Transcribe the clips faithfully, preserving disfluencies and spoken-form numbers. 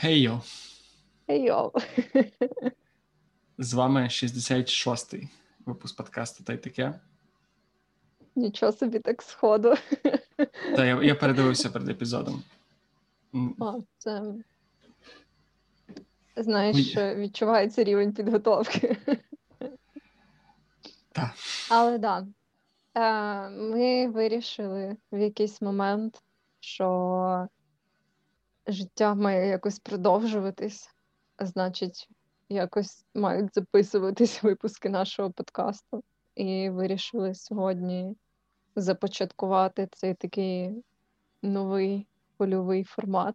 Хей-йо! Хей-йо! З вами шістдесят шостий випуск подкасту «Тай таке». Нічого собі так сходу. Та, я, я передивився перед епізодом. О, це... Знаєш, відчувається рівень підготовки. Так. Але так, да, ми вирішили в якийсь момент, що... життя має якось продовжуватись, а значить, якось мають записуватись випуски нашого подкасту. І вирішили сьогодні започаткувати цей такий новий польовий формат,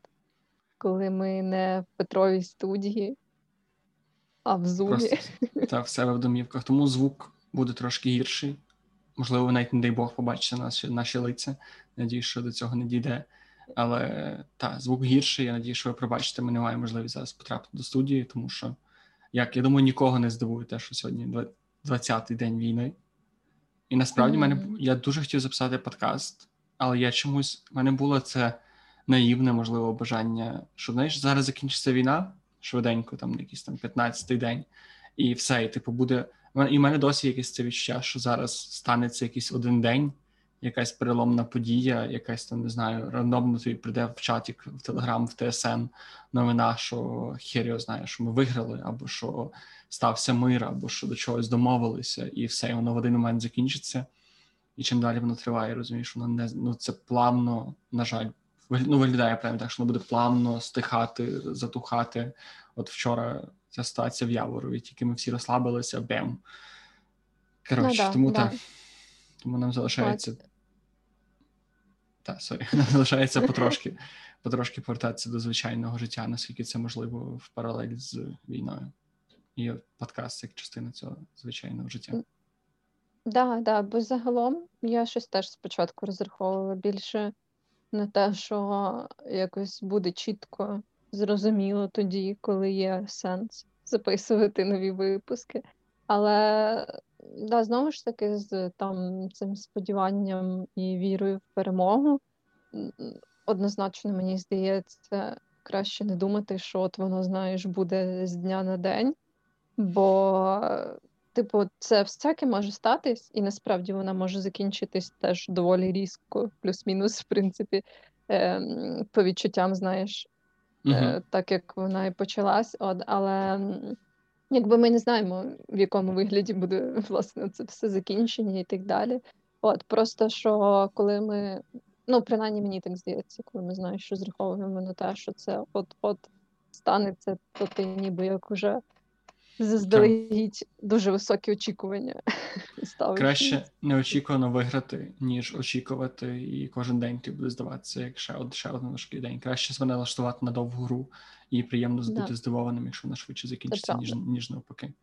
коли ми не в Петровій студії, а в Зумі. Та в себе в домівках. Тому звук буде трошки гірший. Можливо, ви навіть, не дай Бог, побачите наші, наші лиця. Надіюсь, що до цього не дійде. Але, та, звук гірший, я надію, що ви пробачите, ми не маємо можливість зараз потрапити до студії, тому що, як, я думаю, нікого не здивує те, що сьогодні двадцятий день війни. І насправді, mm-hmm. мене, я дуже хотів записати подкаст, але я чомусь, в мене було це наївне, можливо, бажання, що, знаєш, зараз закінчиться війна, швиденько, там, якийсь там п'ятнадцятий день, і все, і, типу, буде, і в мене досі якесь це відчуття, що зараз станеться якийсь один день, якась переломна подія, якась там, не знаю, рандомно тобі прийде в чаті, в Телеграм, в ТСН новина, що хер його знає, що ми виграли, або що стався мир, або що до чогось домовилися, і все, і воно в один момент закінчиться. І чим далі воно триває, розумієш, воно не, ну це плавно, на жаль, ну виглядає прямо так, що воно буде плавно стихати, затухати. От вчора ця ситуація в Яворові, тільки ми всі розслабилися, бем. Коротше, ну, да, тому да. так. Тому нам залишається... Та, сорі, залишається потрошки, потрошки повертатися до звичайного життя, наскільки це можливо в паралелі з війною. І подкаст як частина цього звичайного життя. Так, да, да, бо загалом я щось теж спочатку розраховувала більше на те, що якось буде чітко, зрозуміло тоді, коли є сенс записувати нові випуски. Але... Да, знову ж таки, з там, цим сподіванням і вірою в перемогу, однозначно, мені здається, краще не думати, що от воно, знаєш, буде з дня на день, бо, типу, це всяке може статись, і насправді вона може закінчитись теж доволі різко, плюс-мінус, в принципі, по відчуттям, знаєш, угу. так, як вона і почалась, от, але... Якби ми не знаємо, в якому вигляді буде, власне, це все закінчення і так далі. От, просто, що коли ми, ну, принаймні, мені так здається, коли ми знаємо, що зраховуємо на те, що це от-от станеться, то ти ніби як уже заздалегідь дуже високі очікування ставиш. Краще неочікувано виграти, ніж очікувати, і кожен день тобі буде здаватися, як ще, ще один важкий день. Краще себе налаштувати на довгу гру і приємно бути да. здивованим, якщо вона швидше закінчиться, ніж, ніж навпаки.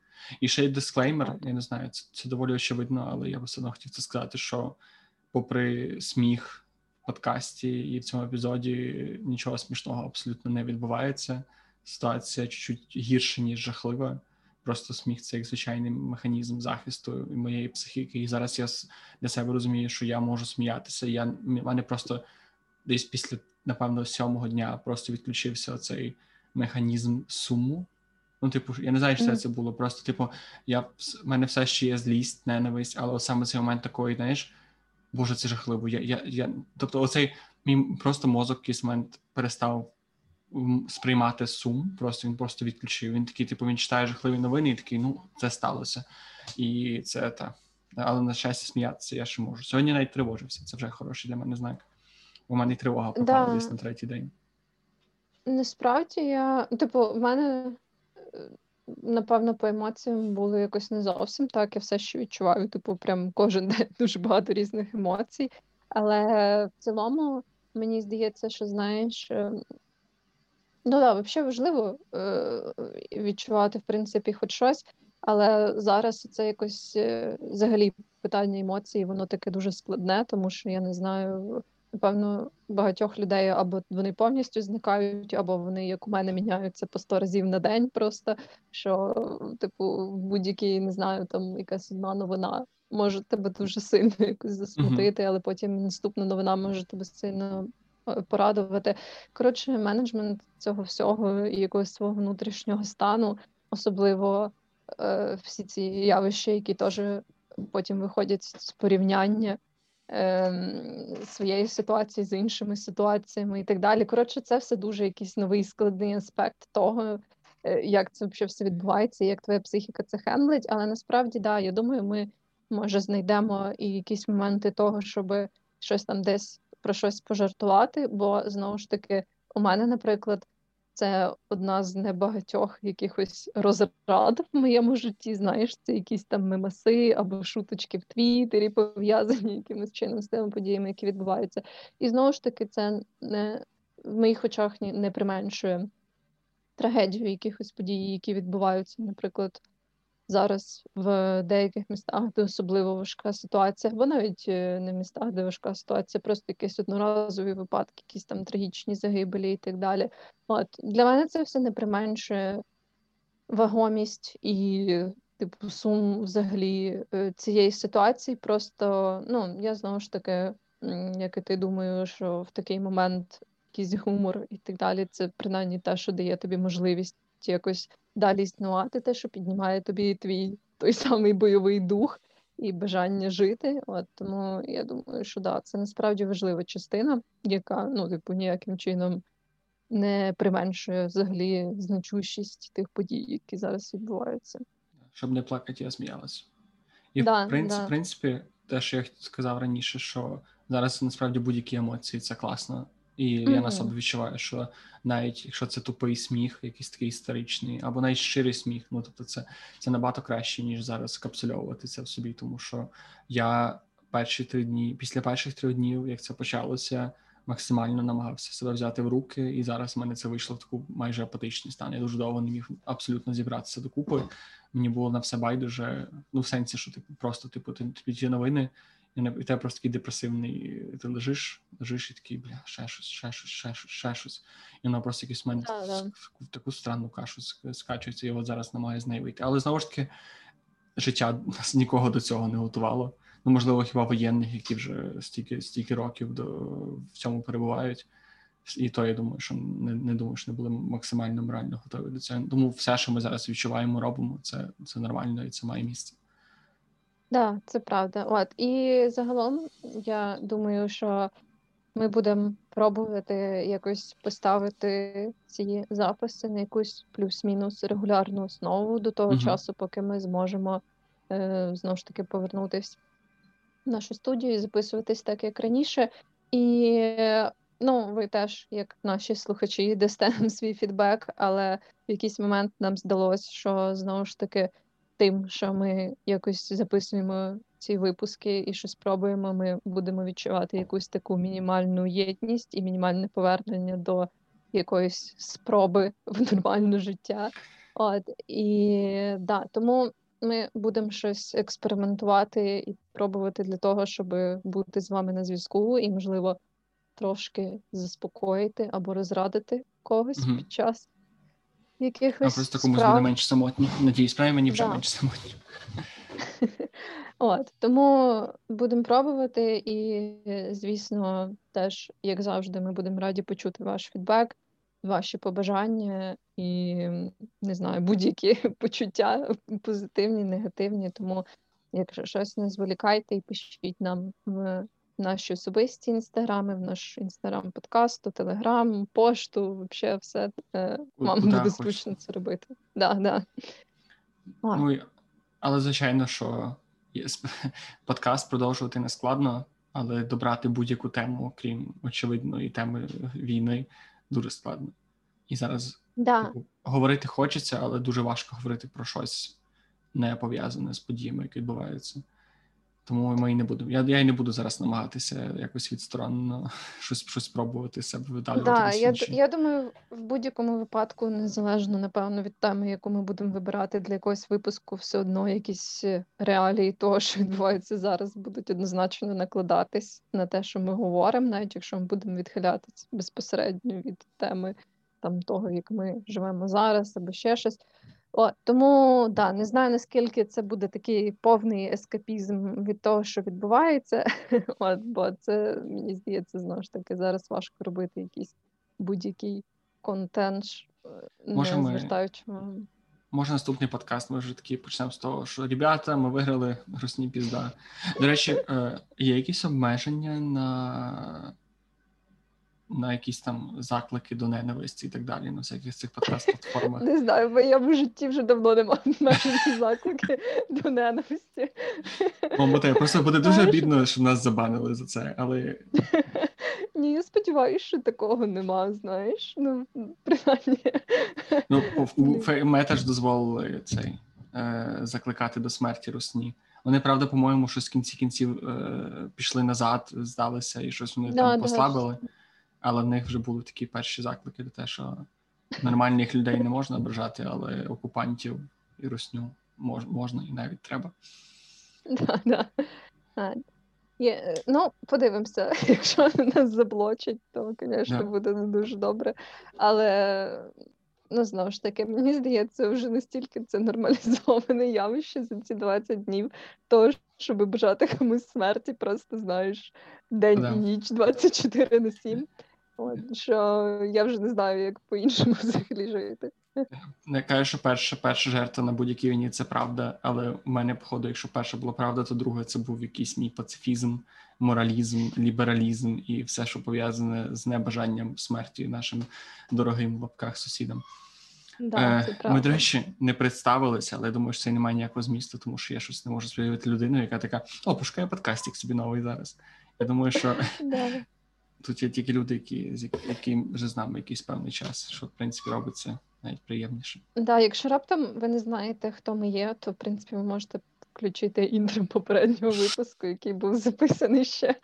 І ще й дисклеймер, я не знаю, це, це доволі очевидно, але я все одно хотів це сказати, що попри сміх в подкасті і в цьому епізоді нічого смішного абсолютно не відбувається. Ситуація чуть-чуть гірше, ніж жахлива. Просто сміх – це як звичайний механізм захисту моєї психіки. І зараз я для себе розумію, що я можу сміятися. Я, в мене просто десь після, напевно, сьомого дня просто відключився цей механізм суму. Ну, типу, я не знаю, що mm-hmm. це було. Просто, типу, я, в мене все ще є злість, ненависть, але саме цей момент такої, знаєш, боже, це жахливо. Я, я, я... Тобто оцей мій просто мозок в якийсь момент перестав сприймати сум, просто він просто відключив. Він такий, типу, він читає жахливі новини і такий, ну, це сталося. І це так. Але, на щастя, сміятися я ще можу. Сьогодні навіть тривожився, це вже хороший для мене знак. У мене і тривога пропала да. десь на третій день. Насправді я, типу, в мене, напевно, по емоціям було якось не зовсім так. Я все ще відчуваю, типу, прям кожен день дуже багато різних емоцій. Але в цілому, мені здається, що, знаєш, ну так, да, взагалі важливо е- відчувати, в принципі, хоч щось, але зараз це якось е- взагалі питання емоцій, воно таке дуже складне, тому що я не знаю, напевно, багатьох людей або вони повністю зникають, або вони, як у мене, міняються по сто разів на день просто, що, типу, будь-який, не знаю, там якась одна новина може тебе дуже сильно якось засмутити, mm-hmm. але потім наступна новина може тебе сильно порадувати. Коротше, менеджмент цього всього і якогось свого внутрішнього стану, особливо е, всі ці явища, які теж потім виходять з порівняння е, своєї ситуації з іншими ситуаціями і так далі. Коротше, це все дуже якийсь новий складний аспект того, е, як це взагалі все відбувається, як твоя психіка це хендлить. Але насправді, да, я думаю, ми, може, знайдемо і якісь моменти того, щоб щось там десь про щось пожартувати, бо, знову ж таки, у мене, наприклад, це одна з небагатьох якихось розрад в моєму житті, знаєш, це якісь там мемаси або шуточки в Твіттері, пов'язані якимось чином з тими подіями, які відбуваються. І, знову ж таки, це не, в моїх очах не применшує трагедію якихось подій, які відбуваються, наприклад, зараз в деяких містах, де особливо важка ситуація, або навіть не в містах, де важка ситуація, просто якісь одноразові випадки, якісь там трагічні загибелі і так далі. От. Для мене це все не применшує вагомість і, типу, сум взагалі цієї ситуації. Просто, ну, я знову ж таки, як і ти, думаю, що в такий момент якийсь гумор і так далі, це принаймні те, що дає тобі можливість якось далі існувати, те, що піднімає тобі твій той самий бойовий дух і бажання жити. От, тому я думаю, що да, це насправді важлива частина, яка, ну, типу, ніяким чином не применшує взагалі значущість тих подій, які зараз відбуваються. Щоб не плакати, я сміялась. І да, в принципі, да. в принципі, те, що я сказав раніше, що зараз насправді будь-які емоції, це класно. І mm-hmm. я на собі відчуваю, що навіть якщо це тупий сміх, якийсь такий історичний, або навіть щирий сміх, ну, тобто це, це набагато краще, ніж зараз капсульовувати це в собі, тому що я перші три дні, після перших трьох днів, як це почалося, максимально намагався себе взяти в руки, і зараз в мене це вийшло в таку майже апатичний стан. Я дуже довго не міг абсолютно зібратися докупи. Мені було на все байдуже, ну, в сенсі, що типу, просто типу, тобі ті новини, і ти просто такий депресивний, ти лежиш, лежиш і такий, бля, ще щось, ще щось, ще щось, ще щось. І воно просто якийсь в мене да, да. в таку странну кашу скачується, і от зараз намагаюся з неї вийти. Але, знову ж таки, життя нас нікого до цього не готувало. Ну, можливо, хіба воєнних, які вже стільки, стільки років до, в цьому перебувають. І то, я думаю, що не, не думаю, що не були максимально морально готові до цього. Тому все, що ми зараз відчуваємо, робимо, це, це нормально і це має місце. Так, да, це правда. От. І загалом, я думаю, що ми будемо пробувати якось поставити ці записи на якусь плюс-мінус регулярну основу до того угу. часу, поки ми зможемо е, знову ж таки повернутися в нашу студію і записуватись так, як раніше. І, ну, ви теж, як наші слухачі, дасте нам свій фідбек, але в якийсь момент нам здалося, що, знову ж таки, тим, що ми якось записуємо ці випуски і що спробуємо, ми будемо відчувати якусь таку мінімальну єдність і мінімальне повернення до якоїсь спроби в нормальне життя. От, і да, тому ми будемо щось експериментувати і пробувати для того, щоб бути з вами на зв'язку і, можливо, трошки заспокоїти або розрадити когось mm-hmm. під час якихось а просто комусь справ. Буде менш самотні. Надіюсь, правильно, мені вже да. менш самотні. От, тому будемо пробувати і, звісно, теж, як завжди, ми будемо раді почути ваш фідбек, ваші побажання і, не знаю, будь-які почуття позитивні, негативні, тому якщо щось, не зволікайте і пишіть нам в наші особисті інстаграми, в наш інстаграм-подкасту, телеграм, пошту, взагалі все. Вам буде хочете. Зручно це робити. Да, да. Ну, але, звичайно, що подкаст продовжувати не складно, але добрати будь-яку тему, крім очевидної теми війни, дуже складно. І зараз да. типу, говорити хочеться, але дуже важко говорити про щось не пов'язане з подіями, які відбуваються. Тому ми і не будемо. Я, я і не буду зараз намагатися якось відсторонно щось, щось пробувати себе видалювати. Да, я, я думаю, в будь-якому випадку, незалежно, напевно, від теми, яку ми будемо вибирати для якогось випуску, все одно якісь реалії того, що відбувається зараз, будуть однозначно накладатись на те, що ми говоримо, навіть якщо ми будемо відхилятися безпосередньо від теми там того, як ми живемо зараз або ще щось. О, тому, да, не знаю, наскільки це буде такий повний ескапізм від того, що відбувається, от, бо це, мені здається, знову ж таки, зараз важко робити якийсь будь-який контент, не звертаючи увагу. Може, наступний подкаст, ми вже таки почнемо з того, що «Ребята, ми виграли, русні пізда». До речі, є якісь обмеження на... на якісь там заклики до ненависті і так далі, на всяких цих подкаст-платформах? Не знаю, бо я в житті вже давно не мав наші заклики до ненависті. Мамоте, просто буде дуже обідно, що нас забанили за це, але... Ні, я сподіваюся, що такого нема, знаєш, ну, принаймні. Ну, Мета ж дозволили цей, е, закликати до смерті русні. Вони, правда, по-моєму, щось в кінці кінців е, пішли назад, здалися, і щось вони да, там послабили. Да. Але в них вже були такі перші заклики до те, що нормальних людей не можна ображати, але окупантів і русню мож, можна і навіть треба. Так, да, так. Да. Yeah. Ну, подивимося, якщо нас заблочать, то, звісно, yeah. буде не дуже добре. Але, ну, знову ж таки, мені здається, вже настільки це нормалізоване явище за ці двадцять днів, того, щоб бажати комусь смерті, просто, знаєш, день yeah. і ніч, двадцять чотири на сім. От, що я вже не знаю, як по-іншому взагалі жити. Не кажу, що перша, перша жертва на будь-якій війні – це правда, але в мене, походу, якщо перша була правда, то друга – це був якийсь мій пацифізм, моралізм, лібералізм і все, що пов'язане з небажанням смерті нашим дорогим в лапках сусідам. Да, е, ми, до речі, не представилися, але я думаю, що це немає ніякого змісту, тому що я щось не можу сподівати людину, яка така, о, пошукає подкастик собі новий зараз. Я думаю, що... Тут є тільки люди, які, які вже з нами якийсь певний час, що, в принципі, робиться навіть приємніше. Так, да, якщо раптом ви не знаєте, хто ми є, то, в принципі, ви можете включити інтро попереднього випуску, який був записаний ще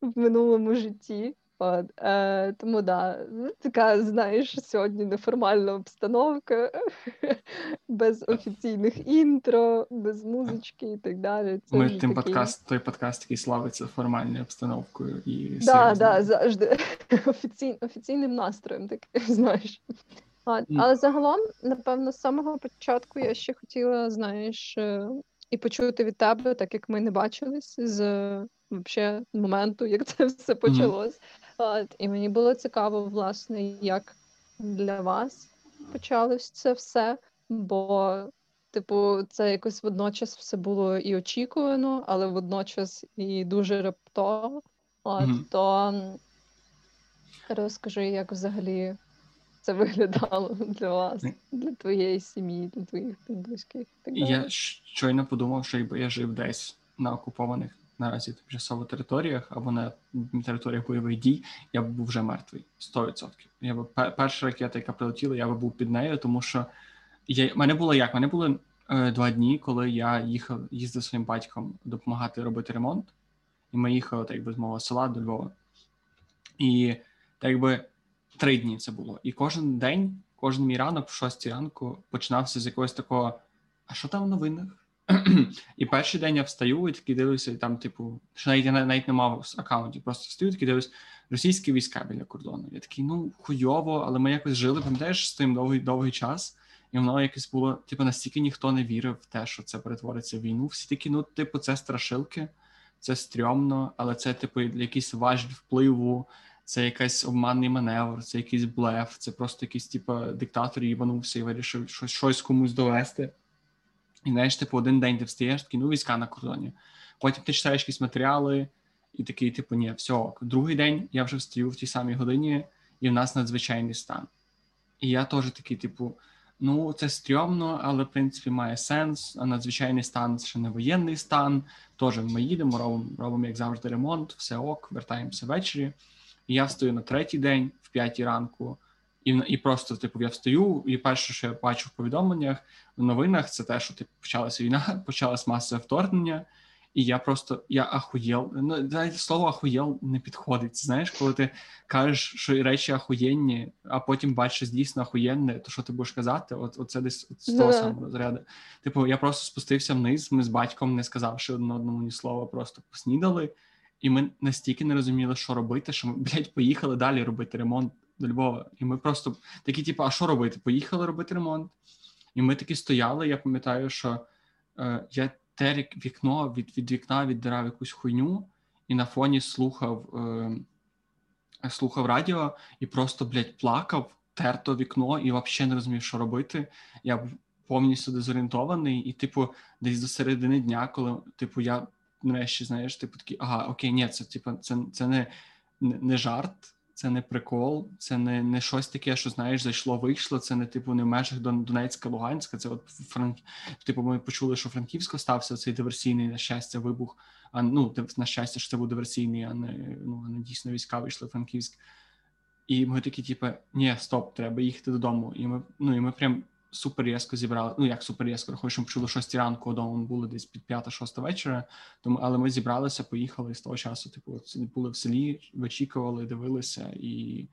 в минулому житті. От. Е, тому, да, така, знаєш, сьогодні неформальна обстановка, без офіційних інтро, без музички і так далі. Це ми тим такий... подкаст, той подкаст, який славиться формальною обстановкою і серйозною. Так, да, да, завжди Офіцій, офіційним настроєм таким, знаєш. От. Mm. Але загалом, напевно, з самого початку я ще хотіла, знаєш, і почути від тебе, так як ми не бачились з... Взагалі, моменту, як це все почалось. Mm-hmm. От, і мені було цікаво, власне, як для вас почалось це все, бо, типу, це якось водночас все було і очікувано, але водночас і дуже раптово. От, mm-hmm. то розкажи, як взагалі це виглядало для вас, для твоєї сім'ї, для твоїх близьких. Я щойно подумав, що я жив десь на окупованих наразі тимчасово територіях або на територіях бойових дій, я б був вже мертвий, сто відсотків. Я б, перша ракета, яка прилетіла, я б був під нею, тому що я, мене було як? Мене було е, два дні, коли я їхав, їздив зі своїм батьком допомагати робити ремонт, і ми їхали, так би, з мого села до Львова. І, так би, три дні це було. І кожен день, кожен мій ранок, в шостій ранку, починався з якогось такого, а що там в новинах? І перший день я встаю і таки дивлюся, і там, типу, що навіть я навіть не мав аккаунтів, просто встаю і таки дивлюсь, російські війська біля кордону. Я такий, ну, хуйово, але ми якось жили, пам'ятаєш, з тим довгий, довгий час, і воно якось було, типу, настільки ніхто не вірив в те, що це перетвориться в війну. Всі такі, ну, типу, це страшилки, це стрьомно, але це, типу, якийсь важіль впливу, це якийсь обманний маневр, це якийсь блеф, це просто якийсь, типу, диктатор їбанувся і вирішив щось, щось комусь довести. І, знаєш, типу, один день ти встаєш, такий, ну, війська на кордоні. Потім ти читаєш якісь матеріали, і такий, типу, ні, все. Другий день я вже встаю в тій самій годині, і в нас надзвичайний стан. І я теж такий, типу, ну, це стрьомно, але, в принципі, має сенс. А надзвичайний стан – це ще не воєнний стан. Тож ми їдемо, робимо, робимо, як завжди, ремонт, все ок, вертаємося ввечері. І я встаю на третій день, в п'ятій ранку, І, і просто, типу, я встаю, і перше, що я бачу в повідомленнях, в новинах, це те, що, типу, почалася війна, почалась масове вторгнення, і я просто, я ахуєл, ну, навіть слово ахуєл не підходить, знаєш, коли ти кажеш, що речі ахуєнні, а потім бачиш дійсно ахуєнне, то що ти будеш казати, от, от це десь от з того yeah. самого розряду. Типу, я просто спустився вниз, ми з батьком, не сказавши одному ні слова, просто поснідали, і ми настільки не розуміли, що робити, що ми, блядь, поїхали далі робити ремонт до Львова. І ми просто такі, типу, а що робити? Поїхали робити ремонт. І ми такі стояли, я пам'ятаю, що е, я теряв вікно, від, від вікна віддирав якусь хуйню і на фоні слухав, е, слухав радіо і просто, блядь, плакав, терто вікно і взагалі не розумів, що робити. Я був повністю дезорієнтований і, типу, десь до середини дня, коли, типу, я нарешті, знаєш, типу, такий, ага, окей, ні, це, типу, це, це не, не жарт, це не прикол, це не, не щось таке, що, знаєш, зайшло-вийшло, це не, типу, не в межах Донецька, Луганська, це от, Франк... типу, ми почули, що Франківську стався цей диверсійний, на щастя, вибух, а, ну, на щастя, що це був диверсійний, а не, ну, не дійсно війська вийшли в Франківськ. І ми такі, типу, ні, стоп, треба їхати додому. І ми, ну, і ми прям супер різко зібрали, ну, як супер різко, хоч ми почули о шостій ранку, а дома були десь під п'ята-шоста вечора, тому, але ми зібралися, поїхали, і з того часу, типу, були в селі, вичікували, дивилися, і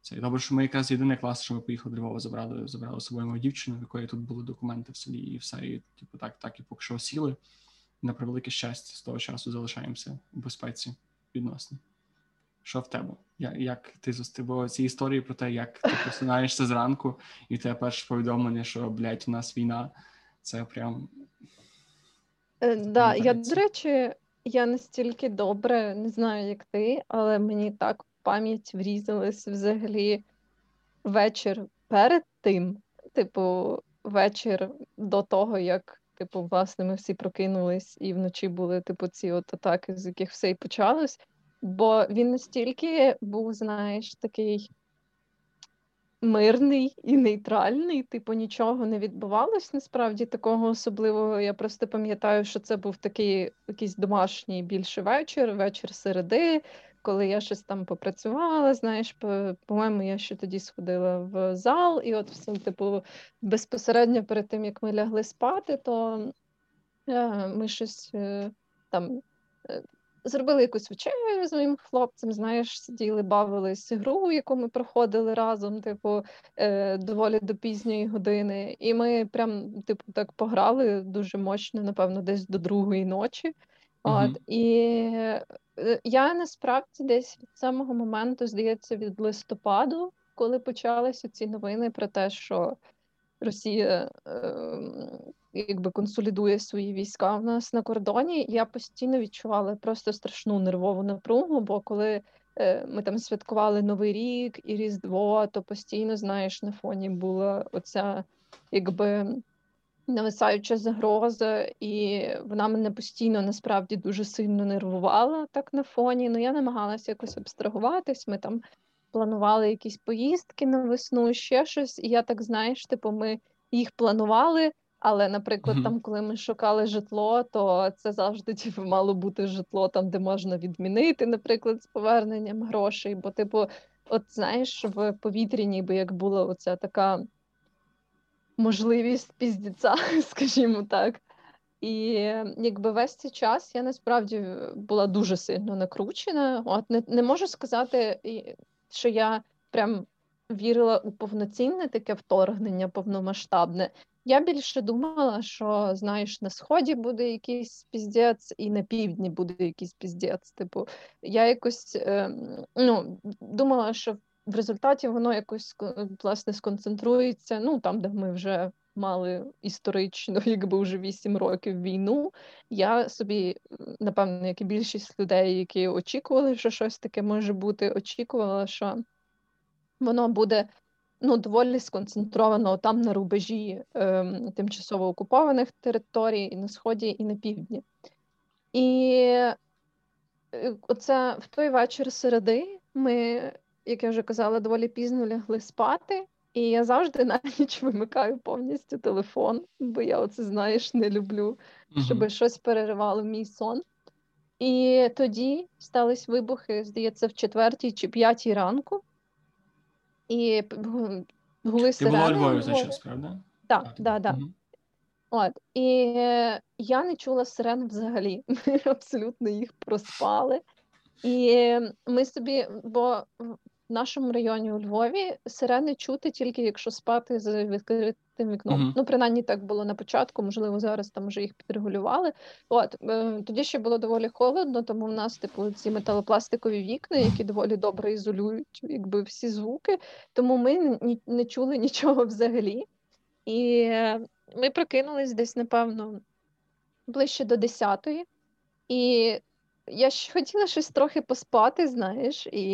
це, і добре, що ми якраз єдиний клас, що ми поїхали до Львова, забрали, забрали з собою мою дівчину, в якої тут були документи в селі, і все, і, типу, так, так, і поки що сіли, на превелике щастя, з того часу залишаємося в безпеці відносно. Що в тебе? Як, як ти зустріла ці історії про те, як ти просинаєшся зранку, і те перше повідомлення, що, блядь, у нас війна, це прям... Так, да, я, до речі, я настільки добре, не знаю, як ти, але мені так в пам'ять врізалось взагалі вечір перед тим, типу, вечір до того, як, типу, власне, ми всі прокинулись, і вночі були, типу, ці от атаки, з яких все і почалось. Бо він настільки був, знаєш, такий мирний і нейтральний, типу нічого не відбувалось насправді такого особливого. Я просто пам'ятаю, що це був такий якийсь домашній більше вечір, вечір середи, коли я щось там попрацювала, знаєш, по, по-моєму, я ще тоді сходила в зал, і от всім, типу, безпосередньо перед тим, як ми лягли спати, то е, ми щось е, там... Е, зробили якусь вечерю з моїм хлопцем, знаєш, сиділи, бавились гру, яку ми проходили разом, типу, е, доволі до пізньої години. І ми прям, типу, так пограли дуже мощно, напевно, десь до другої ночі. От. Угу. І я, насправді, десь від самого моменту, здається, від листопаду, коли почалися ці новини про те, що Росія... Е, якби консолідує свої війська в нас на кордоні, я постійно відчувала просто страшну нервову напругу, бо коли е, ми там святкували Новий рік і Різдво, то постійно, знаєш, на фоні була оця, якби, нависаюча загроза, і вона мене постійно, насправді, дуже сильно нервувала так на фоні, ну я намагалася якось абстрагуватись, ми там планували якісь поїздки на весну, ще щось, і я так, знаєш, типу, ми їх планували, але, наприклад, mm-hmm. там, коли ми шукали житло, то це завжди типу, мало бути житло там, де можна відмінити, наприклад, з поверненням грошей. Бо, типу, от знаєш, в повітрі ніби як була оця така можливість піздіця, скажімо так. І якби весь цей час я насправді була дуже сильно накручена. От не, не можу сказати, що я прям вірила у повноцінне таке вторгнення, повномасштабне. Я більше думала, що, знаєш, на Сході буде якийсь піздець, і на Півдні буде якийсь піздець. Типу, я якось е, ну, думала, що в результаті воно якось, власне, сконцентрується, ну, там, де ми вже мали історично, якби вже вісім років війну. Я собі, напевно, як і більшість людей, які очікували, що щось таке може бути, очікувала, що воно буде... Ну, доволі сконцентровано там на рубежі е, тимчасово окупованих територій і на Сході, і на Півдні. І оце в той вечір середи ми, як я вже казала, доволі пізно лягли спати, і я завжди на ніч вимикаю повністю телефон, бо я оце, знаєш, не люблю, mm-hmm. щоб щось переривало мій сон. І тоді стались вибухи, здається, в четвертій чи п'ятій ранку. І гули сирени. Ти була Львові за час, правда? Так, так, так. так. Угу. От. І я не чула сирен взагалі. Ми абсолютно їх проспали. І ми собі, бо в нашому районі у Львові сирени чути тільки, якщо спати з відкритим вікном. Угу. Ну, принаймні так було на початку, можливо, зараз там вже їх підрегулювали. От. Тоді ще було доволі холодно, тому в нас, типу, ці металопластикові вікна, які доволі добре ізолюють, якби, всі звуки, тому ми не чули нічого взагалі. І ми прокинулись десь, напевно, ближче до десятої. І я ж хотіла щось трохи поспати, знаєш. І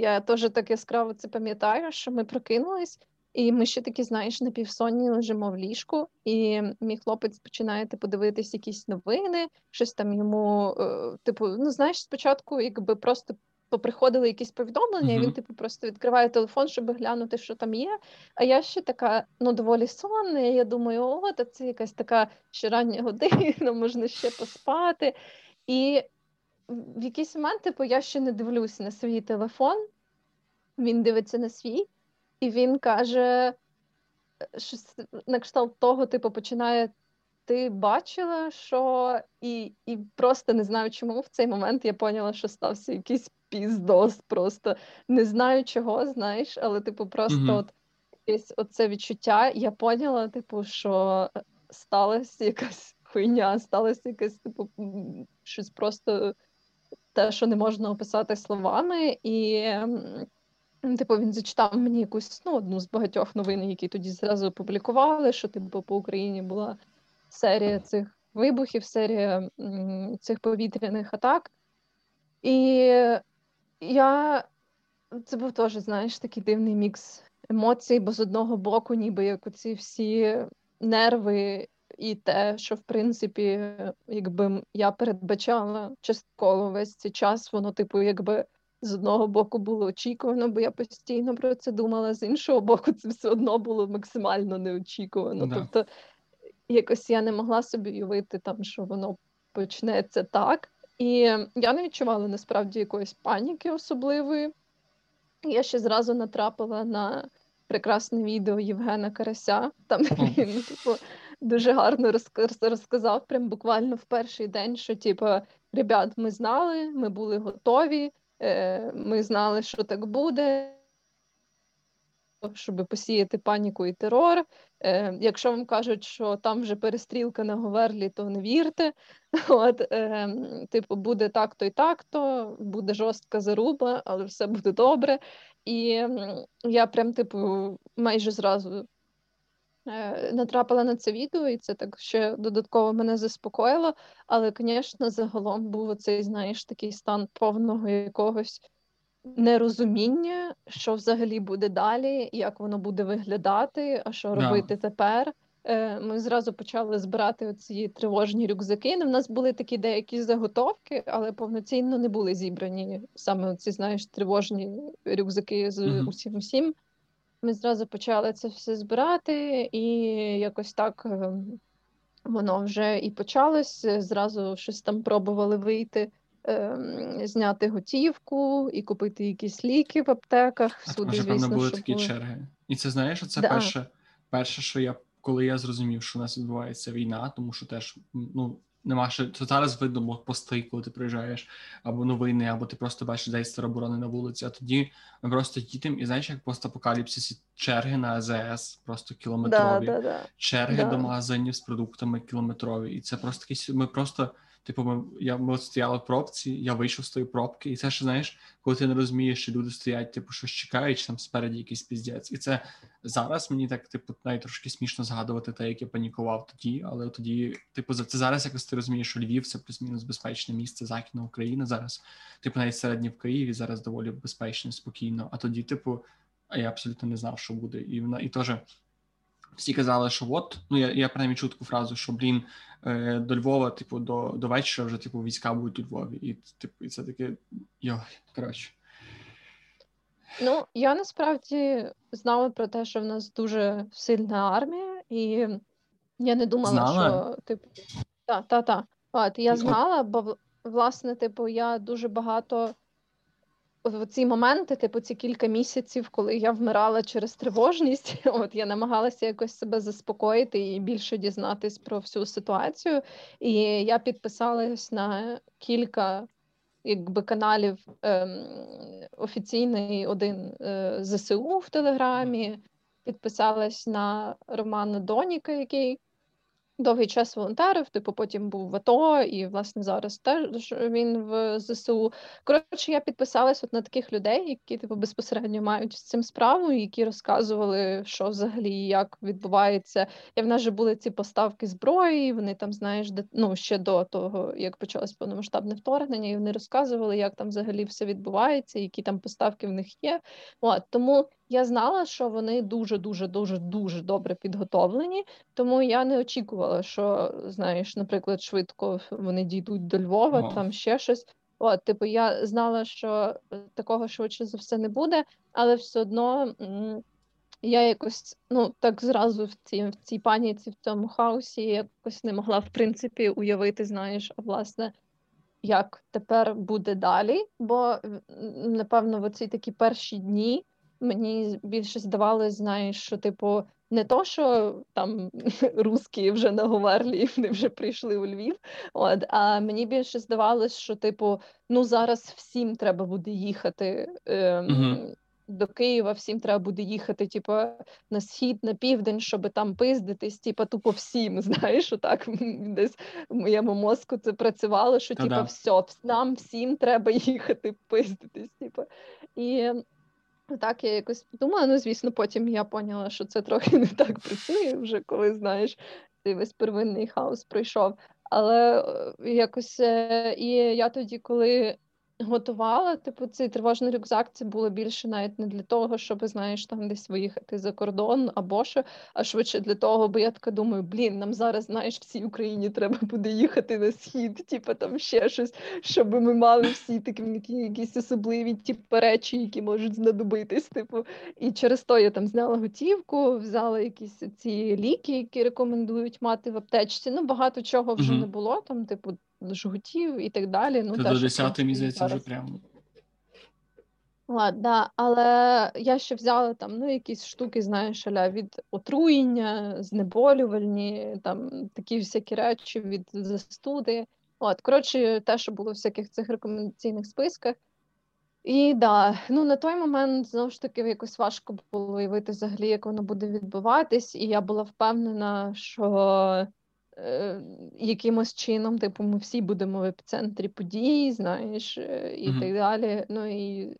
я теж так яскраво це пам'ятаю, що ми прокинулись. І ми ще такі, знаєш, напівсонні лежимо в ліжку, і мій хлопець починає, типу, дивитись якісь новини, щось там йому, типу, ну, знаєш, спочатку якби просто поприходили якісь повідомлення, mm-hmm. і він, типу, просто відкриває телефон, щоб глянути, що там є, а я ще така, ну, доволі сонна, і я думаю, о, та це якась така ще рання година, можна ще поспати, і в якийсь момент, типу, я ще не дивлюся на свій телефон, він дивиться на свій, і він каже, що на кшталт того, типу, починає, ти бачила, що... І, і просто не знаю, чому в цей момент я поняла, що стався якийсь піздос просто. Не знаю чого, знаєш, але, типу, просто mm-hmm. от, якесь оце відчуття. Я поняла, типу, що сталася якась хуйня, сталася якась, типу, щось просто те, що не можна описати словами. І... Типу, він зачитав мені якусь, ну, одну з багатьох новин, які тоді зразу опублікували, що, типу, по Україні була серія цих вибухів, серія м- цих повітряних атак. І я... Це був теж, знаєш, такий дивний мікс емоцій, бо з одного боку ніби як оці всі нерви і те, що, в принципі, якби я передбачала частково весь цей час, воно, типу, якби... З одного боку було очікувано, бо я постійно про це думала, з іншого боку це все одно було максимально неочікувано. Да. Тобто якось я не могла собі уявити, там, що воно почнеться так. І я не відчувала насправді якоїсь паніки особливої. Я ще зразу натрапила на прекрасне відео Євгена Карася. Там oh. він типу, дуже гарно розк- розказав, прям буквально в перший день, що типу, ребят, ми знали, ми були готові, ми знали, що так буде, щоб посіяти паніку і терор. Якщо вам кажуть, що там вже перестрілка на Говерлі, то не вірте. От, типу, буде так-то і так-то, буде жорстка заруба, але все буде добре. І я прям, типу, майже зразу натрапила на це відео, і це так ще додатково мене заспокоїло, але, звісно, загалом був оцей, знаєш, такий стан повного якогось нерозуміння, що взагалі буде далі, як воно буде виглядати, а що робити yeah. тепер. Ми зразу почали збирати оці тривожні рюкзаки, в нас були такі деякі заготовки, але повноцінно не були зібрані саме оці, знаєш, тривожні рюкзаки з mm-hmm. усім-усім. Ми зразу почали це все збирати, і якось так воно вже і почалось. Зразу щось там пробували вийти, зняти готівку і купити якісь ліки в аптеках. Всюди, так, звісно, певно, були такі були... черги. І це, знаєш, це да. перше, перше, що я, коли я зрозумів, що у нас відбувається війна, тому що теж, ну, нема що, то зараз видно блокпости, коли ти приїжджаєш, або новини, або ти просто бачиш десь тероборони на вулиці, а тоді ми просто їдемо, і знаєш, як постапокаліпсисі черги на АЗС, просто кілометрові, да, да, да. черги да. до магазинів з продуктами кілометрові, і це просто якісь, ми просто, типу, ми, я, ми стояли в пробці, я вийшов з тої пробки, і це ж, знаєш, коли ти не розумієш, що люди стоять, типу, щось чекають, чи там спереді якийсь піздець, і це зараз мені так, типу, навіть трошки смішно згадувати те, як я панікував тоді, але тоді, типу, це зараз якось ти розумієш, що Львів – це плюс-мінус безпечне місце Західної України зараз, типу, навіть середні в Києві зараз доволі безпечно, спокійно, а тоді, типу, я абсолютно не знав, що буде, і вона, і теж... Всі казали, що от, ну я, я принаймні чув таку фразу, що, блін, до Львова, типу, до, до вечора вже, типу, війська будуть у Львові. І, типу, і це таке, йо, коротше. Ну, я насправді знала про те, що в нас дуже сильна армія, і я не думала, знала? що, типу, та-та-та. От, я знала, бо, власне, типу, я дуже багато... В ці моменти, типу, ці кілька місяців, коли я вмирала через тривожність, от я намагалася якось себе заспокоїти і більше дізнатись про всю ситуацію. І я підписалась на кілька, якби, каналів ем, офіційний, один е, зе-се-у в Телеграмі, підписалась на Романа Доніка, який довгий час волонтерів, типу потім був в АТО, і, власне, зараз теж він в ЗСУ. Коротше, я підписалась от на таких людей, які, типу, безпосередньо мають з цим справу, які розказували, що взагалі, як відбувається. І в нас же були ці поставки зброї, вони там, знаєш, де, ну, ще до того, як почалось повномасштабне вторгнення, і вони розказували, як там взагалі все відбувається, які там поставки в них є. От, тому я знала, що вони дуже-дуже-дуже-дуже добре підготовлені, тому я не очікувала, що, знаєш, наприклад, швидко вони дійдуть до Львова, oh. там ще щось. От, типу, я знала, що такого швидше за все не буде, але все одно я якось, ну, так зразу в цій, в цій паніці, в цьому хаосі якось не могла, в принципі, уявити, знаєш, власне, як тепер буде далі, бо, напевно, в оці такі перші дні мені більше здавалось, знаєш, що, типу, не то, що там русські вже наговерлі і вони вже прийшли у Львів, от, а мені більше здавалось, що, типу, ну, зараз всім треба буде їхати ем, mm-hmm. до Києва, всім треба буде їхати, типу, на схід, на південь, щоб там пиздитись, типу, тупо всім, знаєш, отак десь в моєму мозку це працювало, що, типу, mm-hmm. все, нам всім треба їхати пиздитись, типу, і... Так, я якось думала, ну, звісно, потім я поняла, що це трохи не так працює вже, коли, знаєш, цей весь первинний хаос пройшов. Але якось, і я тоді, коли готувала, типу, цей тривожний рюкзак, це було більше навіть не для того, щоб, знаєш, там десь виїхати за кордон або що, а швидше для того, бо я така думаю, блін, нам зараз, знаєш, всій Україні треба буде їхати на схід, типу, там ще щось, щоб ми мали всі такі якісь особливі, типу, речі, які можуть знадобитись, типу, і через то я там зняла готівку, взяла якісь ці ліки, які рекомендують мати в аптечці, ну, багато чого вже mm-hmm. не було, там, типу, жгутів і так далі. Ну, та, до десятої, мені здається, вже прямо. Ладно, да. Але я ще взяла там, ну, якісь штуки, знаєш, аля від отруєння, знеболювальні, там, такі всякі речі від застуди. От, коротше, те, що було в всяких цих рекомендаційних списках. І, да, ну, на той момент, знову ж таки, якось важко було уявити взагалі, як воно буде відбуватись, і я була впевнена, що якимось чином, типу, ми всі будемо в епіцентрі подій, знаєш, і mm-hmm. так далі. Ну і,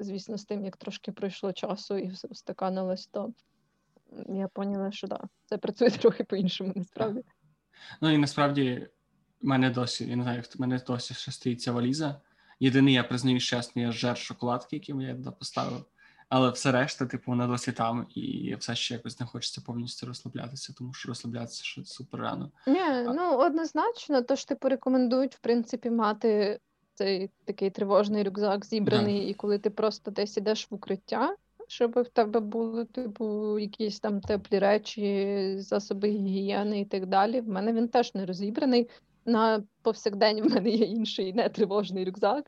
звісно, з тим, як трошки пройшло часу і все устаканилось, то я поняла, що да, це працює трохи по-іншому, насправді. Ну і насправді в мене досі, я не знаю, в мене досі ще стоїть ця валіза. Єдиний, я признаюсь чесно, я жер шоколадки, які я туди поставив, але все решта, типу, вона досі там, і все ще якось не хочеться повністю розслаблятися, тому що розслаблятися ще супер рано. Ні, ну, однозначно, тож, типу, рекомендують, в принципі, мати цей такий тривожний рюкзак зібраний, yeah. і коли ти просто десь ідеш в укриття, щоб в тебе були, типу, якісь там теплі речі, засоби гігієни і так далі. В мене він теж не розібраний. На повсякдень в мене є інший нетривожний рюкзак.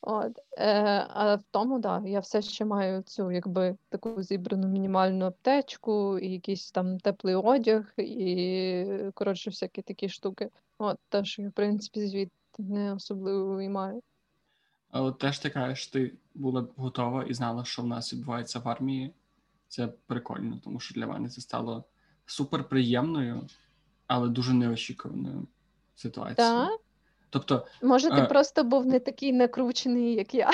От. Е, а в тому, да, я все ще маю цю, якби, таку зібрану мінімальну аптечку, і якийсь там теплий одяг, і, коротше, всякі такі штуки. От, те, що я, в принципі, звідти не особливо і маю. А от теж ти кажеш, ти була готова і знала, що в нас відбувається в армії. Це прикольно, тому що для мене це стало суперприємною, але дуже неочікуваною ситуацію. Так? Тобто... Може, ти е... просто був не такий накручений, як я.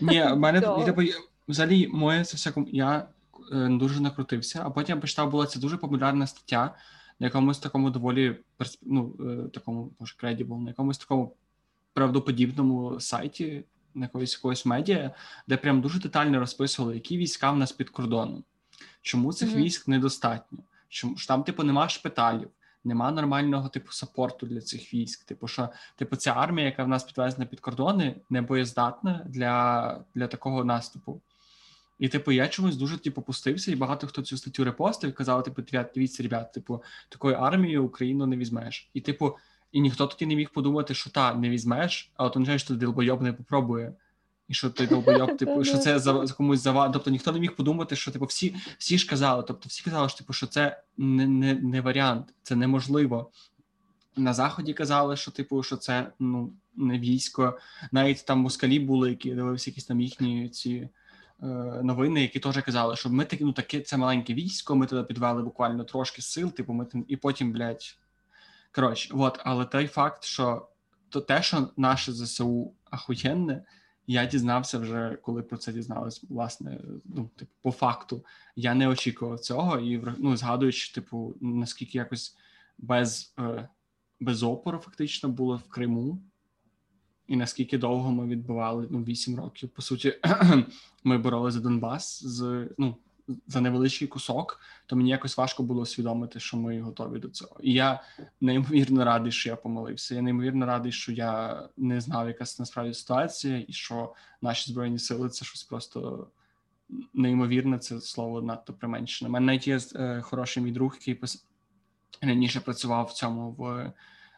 Ні, в мене... So. Типу, взагалі, моє це всякому... Я е, дуже накрутився, а потім я почитав, була ця дуже популярна стаття на якомусь такому доволі... Ну, е, такому, може, кредібл, на якомусь такому правдоподібному сайті, на якогось, якогось медіа, де прям дуже детально розписували, які війська в нас під кордоном. Чому цих mm-hmm. військ недостатньо? Чому ж там, типу, нема шпиталів, нема нормального, типу, сапорту для цих військ. Типу, що, типу, ця армія, яка в нас підвезена під кордони, не боєздатна для, для такого наступу. І, типу, я чомусь дуже, типу, пустився, і багато хто цю статтю репостив, і казав, типу, дивіться, ребят, типу, такою армією Україну не візьмеш. І, типу, і ніхто тоді не міг подумати, що та, не візьмеш, а от означає, що ти долбойоб не попробує. І що ти долбойоб, типу, що це за комусь завад. Тобто ніхто не міг подумати, що типу всі, всі ж казали. Тобто всі казали, що типу, що це не, не, не варіант, це неможливо. На Заході казали, що типу, що це ну не військо. Навіть там москалі були, які дивилися якісь там їхні ці е, новини, які теж казали, що ми такі, ну таке це маленьке військо. Ми туди підвели буквально трошки сил. Типу, ми і потім, блядь, Коротше, от, але той факт, що то те, що наше ЗСУ ахуєнне, я дізнався вже, коли про це дізнались, власне, ну, типу, по факту. Я не очікував цього, і, ну, згадуючи, типу, наскільки якось без, без опору фактично було в Криму, і наскільки довго ми відбивали, ну, вісім років, по суті, ми боролися за Донбас, з, ну, за невеличкий кусок, то мені якось важко було усвідомити, що ми готові до цього. І я неймовірно радий, що я помилився. Я неймовірно радий, що я не знав, яка насправді ситуація, і що наші Збройні Сили – це щось просто неймовірне, це слово надто применшене. У мене навіть є е, хороший мій друг, який пос... раніше працював в цьому в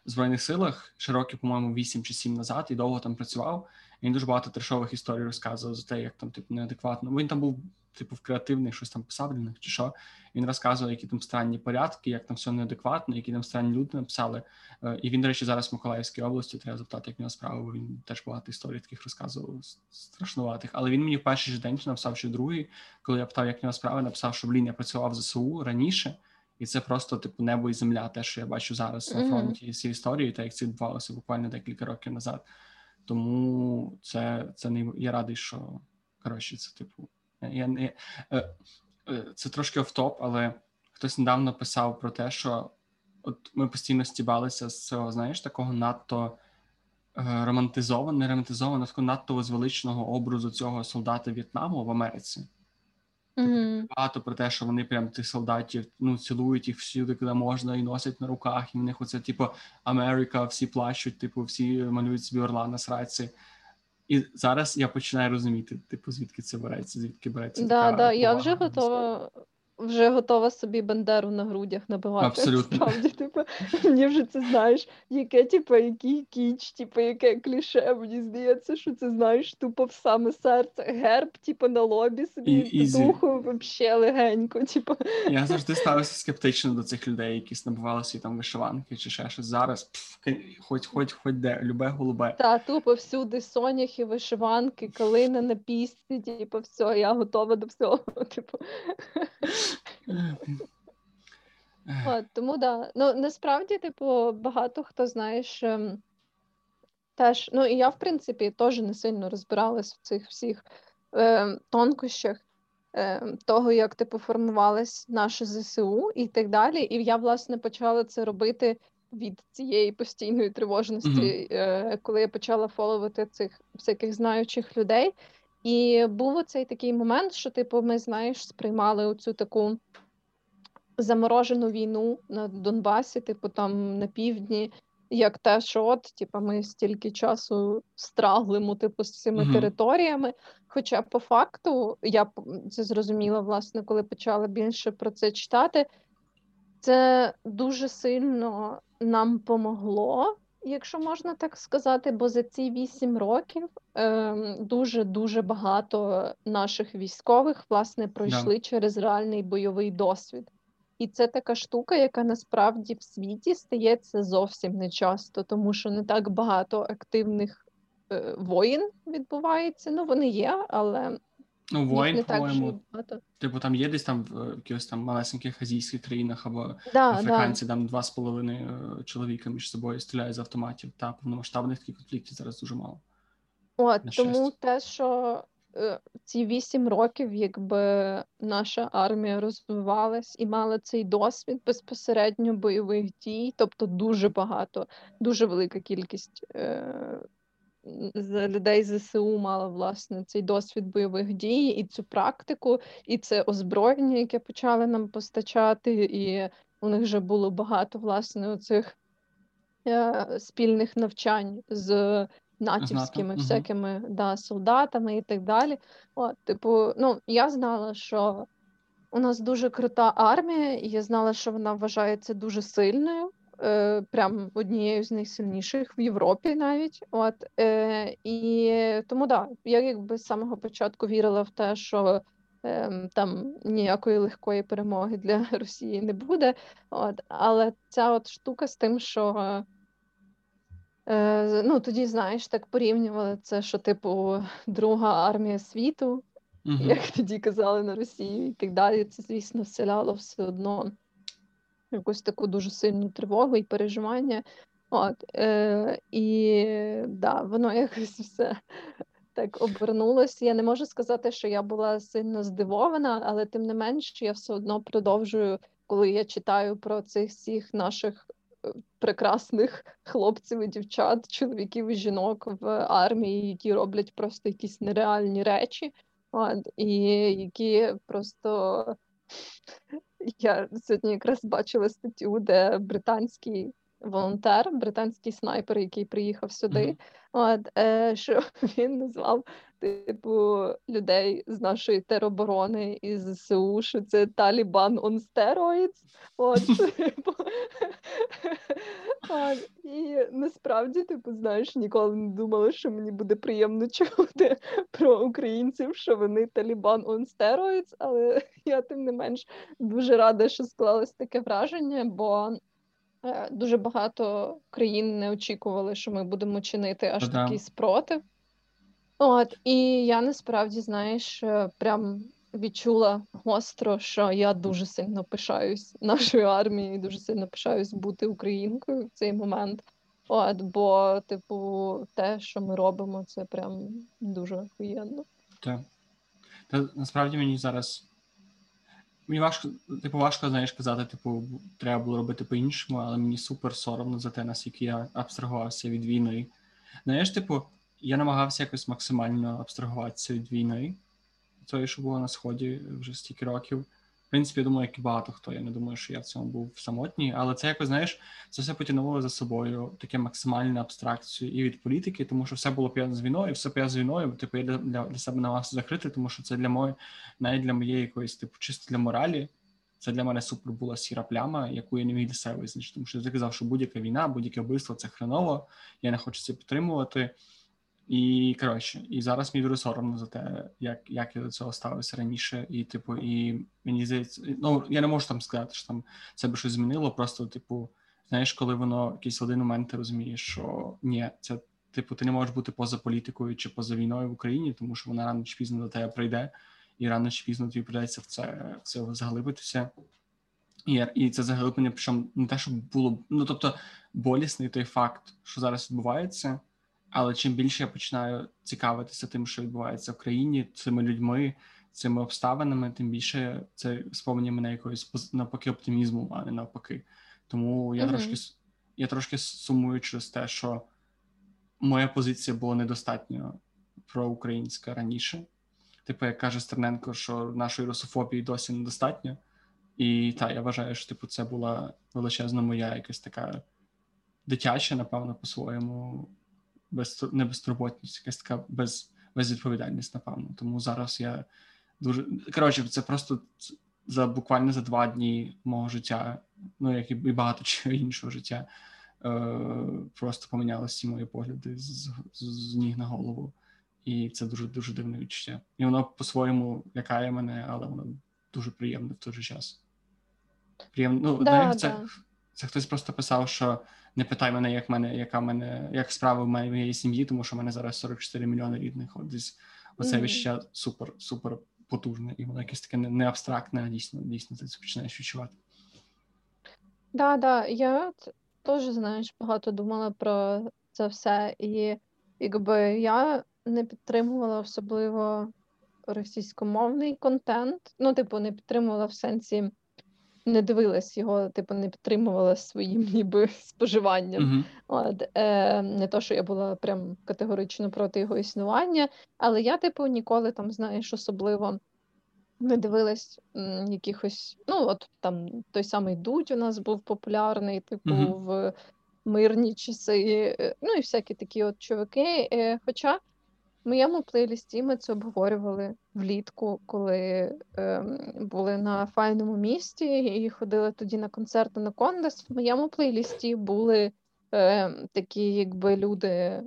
Збройних Силах, ще років, по-моєму, вісім чи сім назад, і довго там працював. І він дуже багато трешових історій розказував за те, як там, типу, неадекватно. Бо він там був типу в креативних, щось там писав для них чи що. Він розказував, які там странні порядки, як там все неадекватно, які там странні люди написали. І він, до речі, зараз в Миколаївській області, треба запитати, як в нього справи, бо він теж багато історій таких розказував страшнуватих. Але він мені в перший же день написав, чи другий, коли я питав, як в нього справи, написав, що, блін, я працював в ЗСУ раніше, і це просто типу небо і земля, те, що я бачу зараз на фронті цієї історії, та як це відбувалося буквально декілька років назад. Тому це, це не я радий, що коротше, це типу. Я не це трошки офтоп, але хтось недавно писав про те, що от ми постійно стібалися з цього, знаєш, такого надто романтизованого, не романтизованого, такого надто возвеличеного образу цього солдата В'єтнаму в Америці. Mm-hmm. Багато про те, що вони прям тих солдатів, ну, цілують їх всюди, куди можна, і носять на руках, і в них оце, типу, Америка, всі плачуть, типу, всі малюють собі орла на сраці. І зараз я починаю розуміти, типу, звідки це береться, звідки береться. Да, така, да, я вже готова, вже готова собі бандеру на грудях набивати. Абсолютно. Справді, типу, мені вже це, знаєш, яке, типу, який кіч, типу, яке кліше, мені здається, що це, знаєш, тупо в саме серце, герб, типу, на лобі собі, в духу, взагалі легенько, типу. Я завжди ставився скептично до цих людей, які набивали свої там вишиванки чи ще щось. Зараз, пф, хоч, хоч, хоч де, любе голубе. Та, тупо всюди соняхи, вишиванки, калина на пісці, типу, все, я готова до всього, типу. От, тому да. Ну, насправді, типу, багато хто, знаєш, теж, ну, і я, в принципі, теж не сильно розбиралась в цих всіх е, тонкощах е, того, як, типу, формувалось наше ЗСУ і так далі. І я, власне, почала це робити від цієї постійної тривожності, mm-hmm. е, коли я почала фоловити цих всяких знаючих людей. І був оцей такий момент, що, типу, ми, знаєш, сприймали оцю таку заморожену війну на Донбасі, типу, там на півдні, як те, що от, типу, ми стільки часу страглимо, типу, з цими mm-hmm. територіями. Хоча по факту, я це зрозуміла, власне, коли почала більше про це читати, це дуже сильно нам помогло, якщо можна так сказати, бо за ці вісім років ем, дуже-дуже багато наших військових, власне, пройшли yeah. через реальний бойовий досвід. І це така штука, яка насправді в світі стається зовсім нечасто, тому що не так багато активних е, воїн відбувається. Ну, вони є, але ну, воїн, не так вже багато. Типу там є десь там в якихось там малесеньких азійських країнах або да, африканці, да. Там два з половиною чоловіка між собою стріляють з автоматів. Та повномасштабних таких конфліктів зараз дуже мало. От, тому те, що е, ці вісім років, якби наша армія розвивалась і мала цей досвід безпосередньо бойових дій, тобто дуже багато, дуже велика кількість е, людей ЗСУ мала, власне, цей досвід бойових дій і цю практику, і це озброєння, яке почали нам постачати, і у них вже було багато, власне, оцих е- спільних навчань з натівськими НАТО. Всякими угу. да, солдатами і так далі. От, типу, ну, я знала, що у нас дуже крута армія, і я знала, що вона вважається дуже сильною, прям однією з найсильніших в Європі навіть. От. Е, і тому, да, я якби з самого початку вірила в те, що е, там ніякої легкої перемоги для Росії не буде. От. Але ця от штука з тим, що е, ну, тоді, знаєш, так порівнювали це, що, типу, друга армія світу, угу. як тоді казали на Росію і так далі, це, звісно, вселяло все одно якусь таку дуже сильну тривогу і переживання. От, е, і да, воно якось все так обернулося. Я не можу сказати, що я була сильно здивована, але тим не менш я все одно продовжую, коли я читаю про цих всіх наших прекрасних хлопців і дівчат, чоловіків і жінок в армії, які роблять просто якісь нереальні речі, от, і які просто... Я сьогодні якраз бачила статтю, де британський волонтер, британський снайпер, який приїхав сюди, mm-hmm. от, е, що він назвав, типу, людей з нашої тероборони і зе-се-у, що це Талібан on steroids. От, типу. От, і насправді, типу, знаєш, ніколи не думала, що мені буде приємно чути про українців, що вони Талібан on steroids, але я, тим не менш, дуже рада, що склалось таке враження, бо дуже багато країн не очікували, що ми будемо чинити аж Та-дам. такий спротив. От, і я насправді, знаєш, прям відчула гостро, що я дуже сильно пишаюсь нашою армією, дуже сильно пишаюсь бути українкою в цей момент. От, бо, типу, те, що ми робимо, це прям дуже охуєнно. Так. Та насправді мені зараз... Мені важко, типу, важко, знаєш, казати, типу, треба було робити по-іншому, але мені супер соромно за те, наскільки я абстрагувався від війни. Знаєш, типу, я намагався якось максимально абстрагуватися від війни, тої, що було на Сході вже стільки років. В принципі, я думаю, як і багато хто, я не думаю, що я в цьому був самотній, але це якось, знаєш, це все потягнуло за собою, таке максимальну абстракцію і від політики, тому що все було пов'язано з війною, все пов'язано з війною, типу, я для, для себе намагався закрити, тому що це для моєї, навіть для моєї якоїсь, типу, чисто для моралі, це для мене супер була сіра пляма, яку я не міг для себе визначити, тому що я казав, що будь-яка війна, будь-яке вбивство – це хреново, я не хочу це підтримувати. І, коротше, і зараз мені дуже соромно за те, як, як я до цього ставився раніше, і, типу, і мені здається, ну, я не можу там сказати, що там це би щось змінило, просто, типу, знаєш, коли воно, якийсь один момент, ти розумієш, що ні, це, типу, ти не можеш бути поза політикою чи поза війною в Україні, тому що вона рано чи пізно до тебе прийде, і рано чи пізно тобі прийдеться в це, в це заглибитися. І, і це заглиблення, причому не те, що було, ну, тобто, болісний той факт, що зараз відбувається. Але чим більше я починаю цікавитися тим, що відбувається в країні, цими людьми, цими обставинами, тим більше це сповнює мене якоюсь навпаки оптимізму, а не навпаки. Тому я, mm-hmm. трошки, я трошки сумую через те, що моя позиція була недостатньо проукраїнська раніше. Типу, як каже Стерненко, що нашої русофобії досі недостатньо. І так, я вважаю, що типу, це була величезна моя якась така дитяча, напевно, по-своєму... Без, не безтурботність, якась така без, безвідповідальність, напевно. Тому зараз я дуже... Коротше, це просто за, буквально за два дні мого життя, ну, як і багато чого іншого життя, е, просто помінялися всі мої погляди з, з, з ніг на голову. І це дуже-дуже дивне відчуття. І воно по-своєму лякає мене, але воно дуже приємне в той же час. Приємне. Ну, да, навіть це... Да. Це хтось просто писав, що не питай мене, як мене, яка мене, як справи в моєї сім'ї, тому що в мене зараз сорок чотири мільйони рідних. От десь оце відчуття супер, супер потужне, і воно якесь таке не абстрактне, а дійсно, дійсно ти це починаєш відчувати. Да, да, я теж, знаєш, багато думала про це все, і якби я не підтримувала особливо російськомовний контент, ну, типу, не підтримувала в сенсі. Не дивилась його, типу, не підтримувала своїм ніби споживанням. Mm-hmm. От, е, не то, що я була прям категорично проти його існування, але я, типу, ніколи там, знаєш, особливо не дивилась м, якихось, ну, от там той самий Дудь у нас був популярний, типу, mm-hmm. в мирні часи, ну, і всякі такі от чуваки. Е, хоча в моєму плейлісті ми це обговорювали влітку, коли е, були на файному місті і ходили тоді на концерти на Кондас. В моєму плейлісті були е, такі якби люди е,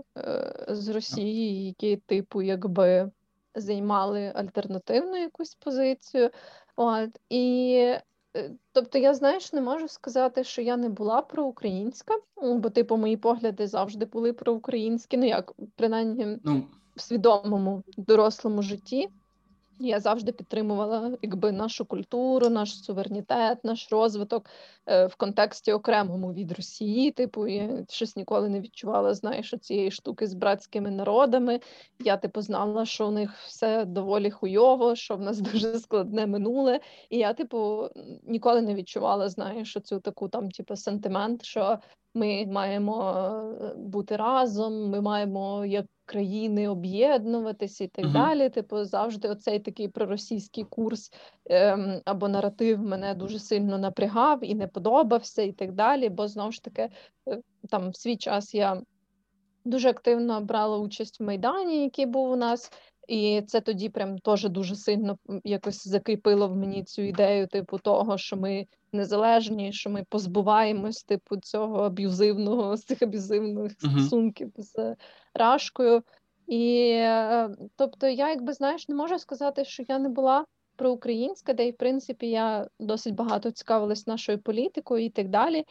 з Росії, які типу якби займали альтернативну якусь позицію. От. І е, тобто я, знаєш, не можу сказати, що я не була проукраїнська, бо типу мої погляди завжди були проукраїнські, ну як принаймні ну. в свідомому дорослому житті. Я завжди підтримувала якби нашу культуру, наш суверенітет, наш розвиток в контексті окремому від Росії. Типу, я щось ніколи не відчувала, знаєш, цієї штуки з братськими народами. Я, типу, знала, що у них все доволі хуйово, що в нас дуже складне минуле. І я, типу, ніколи не відчувала, знаєш, цю таку там, типу, сентимент, що ми маємо бути разом, ми маємо як країни об'єднуватися і так uh-huh. далі. Типу, завжди оцей такий проросійський курс ем, або наратив мене дуже сильно напрягав і не подобався і так далі, бо, знову ж таки, там в свій час я дуже активно брала участь в Майдані, який був у нас, і це тоді прям теж дуже сильно якось закріпило в мені цю ідею, типу, того, що ми незалежні, що ми позбуваємось, типу, цього аб'юзивного, з цих аб'юзивних uh-huh. стосунків з Рашкою. І, тобто, я, якби, знаєш, не можу сказати, що я не була проукраїнська, де, в принципі, я досить багато цікавилась нашою політикою і так далі.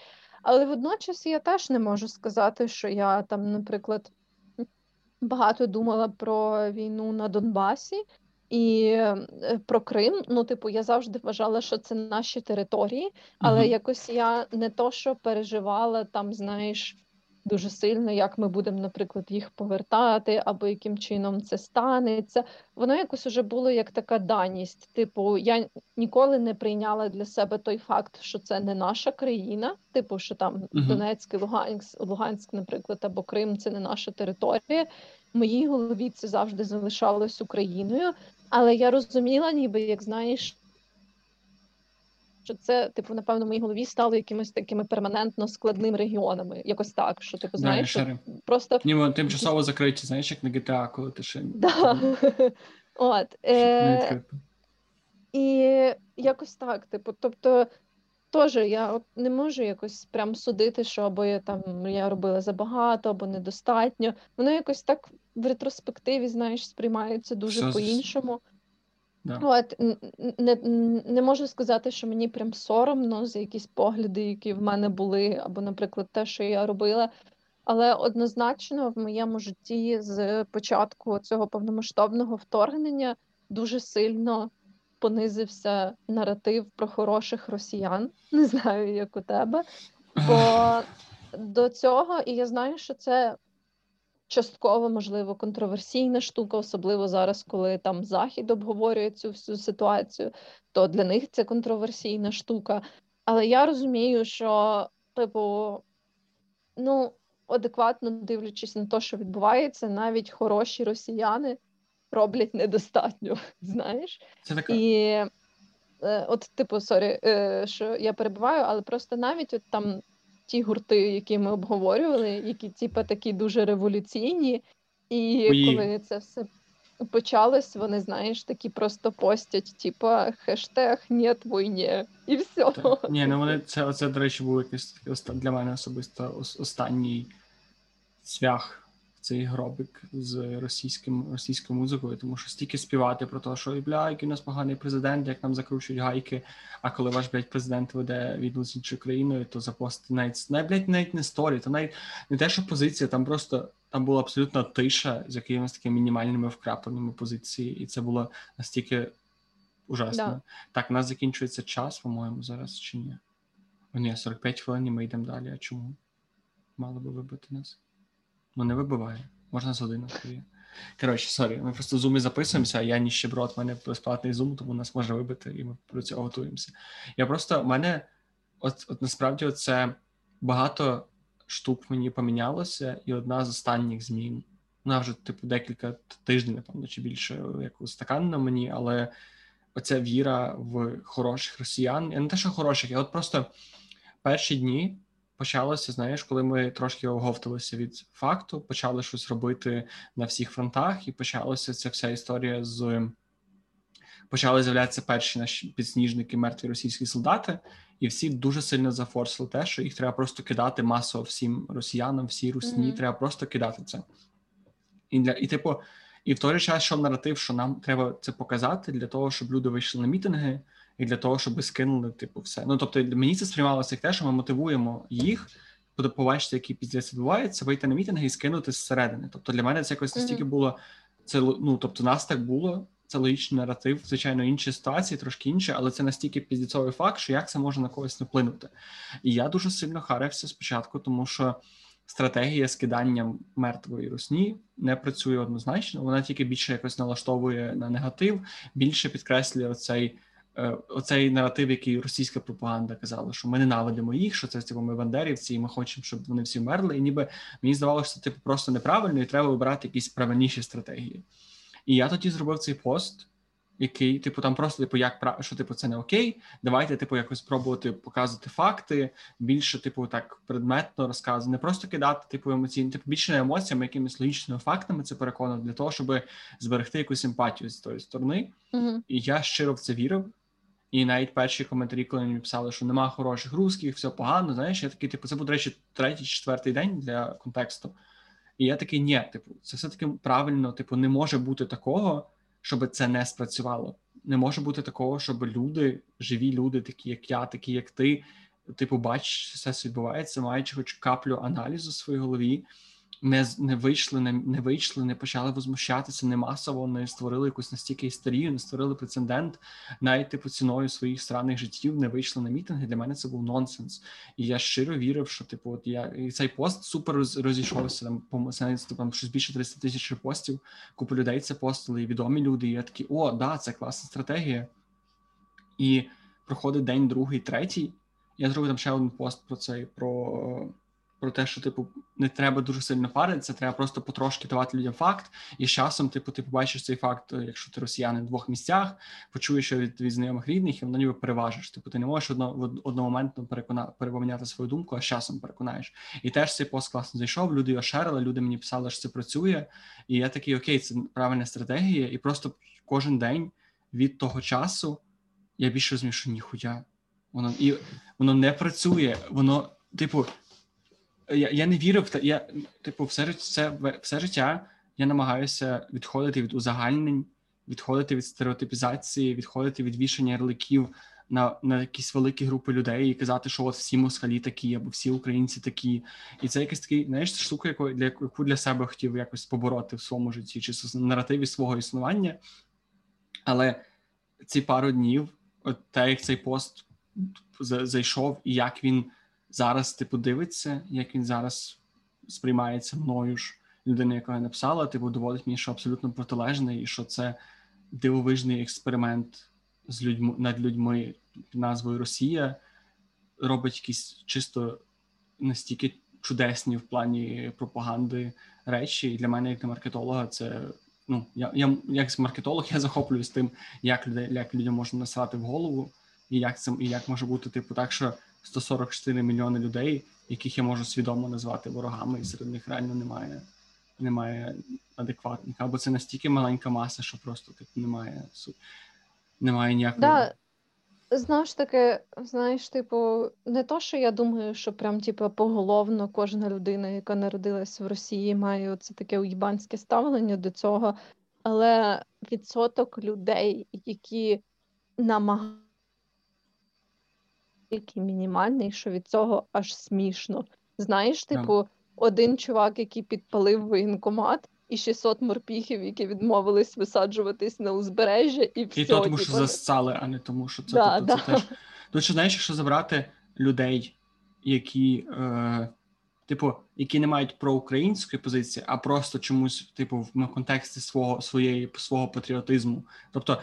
Але водночас я теж не можу сказати, що я там, наприклад, багато думала про війну на Донбасі і про Крим. Ну, типу, я завжди вважала, що це наші території, але mm-hmm. якось я не то, що переживала там, знаєш, дуже сильно, як ми будемо, наприклад, їх повертати, або яким чином це станеться. Воно якось уже було як така даність. Типу, я ніколи не прийняла для себе той факт, що це не наша країна, типу, що там uh-huh. Донецьк, Луганськ, Луганськ, наприклад, або Крим – це не наша територія. В моїй голові це завжди залишалось Україною, але я розуміла, ніби, як знаєш, що це, типу, напевно, в моїй голові стало якимось такими перманентно складними регіонами. Якось так, що, типу, знаєш, да, що просто... Ніби тимчасово закриті, знаєш, як на джі ті ей, коли ти ще... Да. От. Е... І якось так, типу, тобто, теж я от не можу якось прям судити, що або я там, я робила забагато, або недостатньо. Воно якось так в ретроспективі, знаєш, сприймається дуже все по-іншому. Yeah. От, не, не можу сказати, що мені прям соромно за якісь погляди, які в мене були, або, наприклад, те, що я робила. Але однозначно в моєму житті з початку цього повномасштабного вторгнення дуже сильно понизився наратив про хороших росіян. Не знаю, як у тебе. Бо до цього, і я знаю, що це... частково, можливо, контроверсійна штука, особливо зараз, коли там Захід обговорює цю всю ситуацію, то для них це контроверсійна штука. Але я розумію, що, типу, ну, адекватно дивлячись на те, що відбувається, навіть хороші росіяни роблять недостатньо, знаєш? Це така... І от, типу, сорі, що я перебуваю, але просто навіть от там ті гурти, які ми обговорювали, які, типу, такі дуже революційні. І Ої. коли це все почалось, вони, знаєш, такі просто постять, типу, хештег «Нєт війні» і все. Так. Ні, ну вони, це, це, до речі, був якийсь для мене особисто останній цвях, цей гробик з російським, російською музикою, тому що стільки співати про те, що, бля, який у нас поганий президент, як нам закручують гайки, а коли ваш, блядь, президент веде війну з іншою країною, то запостити навіть, навіть, навіть, навіть не сторі, то навіть не те, що позиція, там просто, там була абсолютно тиша з якимись такими мінімальними вкрапленими позиції, і це було настільки ужасно. Да. Так, у нас закінчується час, по-моєму, зараз, чи ні? О, ні, сорок п'ять хвилин, і ми йдемо далі, а чому? Мало би вибити нас. Ну, не вибиває. Можна з годину. Коротше, сорі, ми просто в Zoom записуємося, а я ніщеброд, в мене безплатний Zoom, тому нас може вибити, і ми про це готуємося. Я просто, в мене, от, от насправді, це багато штук мені помінялося, і одна з останніх змін, вона вже, типу, декілька тижнів, напевно, чи більше, як устаканена мені, але оця віра в хороших росіян, я не те, що хороших, я от просто перші дні почалося, знаєш, коли ми трошки оговталися від факту, почали щось робити на всіх фронтах, і почалася ця вся історія з... Почали з'являтися перші наші підсніжники, мертві російські солдати, і всі дуже сильно зафорсили те, що їх треба просто кидати масово всім росіянам, всій русні, mm-hmm. треба просто кидати це. І, для... і, типу, і в той же час, що наратив, що нам треба це показати для того, щоб люди вийшли на мітинги, і для того, щоб скинули, типу, все. Ну, тобто, мені це сприймалося як те, що ми мотивуємо їх, побачити, які піздець відбуваються, вийти на мітинги і скинути зсередини. Тобто, для мене це якось настільки було, це, ну, тобто, нас так було, це логічний наратив, звичайно, інші ситуації, трошки інші, але це настільки піздєцовий факт, що як це може на когось вплинути. І я дуже сильно харився спочатку, тому що стратегія скидання мертвої русні не працює однозначно, вона тільки більше якось налаштовує на негатив, більше підкреслює оцей, оцей наратив, який російська пропаганда казала, що ми ненавидимо їх, що це типу, ми бандерівці, і ми хочемо, щоб вони всі вмерли. І ніби мені здавалося, що це типу, просто неправильно, і треба вибирати якісь правильніші стратегії. І я тоді зробив цей пост, який, типу, там просто, типу, як, що, типу, це не окей, давайте, типу, якось пробувати показувати факти, більше, типу, так, предметно розказувати, не просто кидати, типу, емоційно, типу, більше не емоціями, якимись логічними фактами це переконано, для того, щоб зберегти якусь емпатію з тої сторони. Угу. І я щиро в це вірив. І навіть перші коментарі, коли мені писали, що нема хороших русських, все погано, знаєш, я такий, типу, це був, до речі, третій, четвертий день для контексту. І я такий, ні, типу, це все-таки правильно, типу, не може бути такого, щоб це не спрацювало. Не може бути такого, щоб люди, живі люди, такі як я, такі як ти, типу, бачиш, все це відбувається, маючи хоч каплю аналізу в своїй голові, не, не вийшли, не, не вийшли, не почали возмущатися, не масово, не створили якусь настільки істерію, не створили прецедент, навіть, типу, ціною своїх странних життів не вийшли на мітинги. Для мене це був нонсенс. І я щиро вірив, що, типу, от я... І цей пост супер розійшовся, там, по там, щось більше тридцять тисяч репостів, купу людей це постили, і відомі люди, і я такий, о, да, це класна стратегія. І проходить день, другий, третій, я зробив там ще один пост про цей, про... про те, що, типу, не треба дуже сильно паритися, треба просто потрошки давати людям факт, і з часом, типу, ти побачиш цей факт, якщо ти росіянин, в двох місцях, почуєш від, від знайомих рідних, і воно ніби переважиш. Типу, ти не можеш одно, одномоментно перепоміняти свою думку, а з часом переконаєш. І теж цей пост класно зайшов, люди його шерили, люди мені писали, що це працює, і я такий, окей, це правильна стратегія, і просто кожен день від того часу я більше розумію, що ніхуя. Воно, і, воно не працює, воно, типу, Я, я не вірив, я, типу, все, все, все життя я намагаюся відходити від узагальнень, відходити від стереотипізації, відходити від вішання ярликів на, на якісь великі групи людей і казати, що от всі москалі такі, або всі українці такі. І це якась такий, знаєш, штука, яку для, яку для себе хотів якось побороти в своєму житті, чи в наративі свого існування. Але ці пару днів, от те, як цей пост зайшов і як він зараз, типу, дивиться, як він зараз сприймається мною ж, людина, яка я написала, типу, доводить мені, що абсолютно протилежний, і що це дивовижний експеримент з людьми, над людьми під назвою Росія, робить якісь чисто настільки чудесні в плані пропаганди речі. І для мене, як для маркетолога, це, ну, я, я як маркетолог, я захоплююсь тим, як, люди, як людям можна насрати в голову, і як, це, і як може бути, типу, так, що сто сорок чотири мільйони людей, яких я можу свідомо назвати ворогами, і серед них реально немає, немає адекватних. Або це настільки маленька маса, що просто так, немає, немає ніякого. Да. Знову ж таки, знаєш, типу, не то, що я думаю, що прям, типу, поголовно кожна людина, яка народилась в Росії, має оце таке уїбанське ставлення до цього, але відсоток людей, які намагаються, який мінімальний, що від цього аж смішно. Знаєш, типу, yeah. один чувак, який підпалив воєнкомат, і шістсот морпіхів, які відмовились висаджуватись на узбережжя, і все. І то, тому що зассали, а не тому, що це, да, тобто, да. Це теж... Тобто, знаєш, якщо забрати людей, які, е... типу, які не мають проукраїнської позиції, а просто чомусь, типу, в контексті свого, своєї, свого патріотизму. Тобто,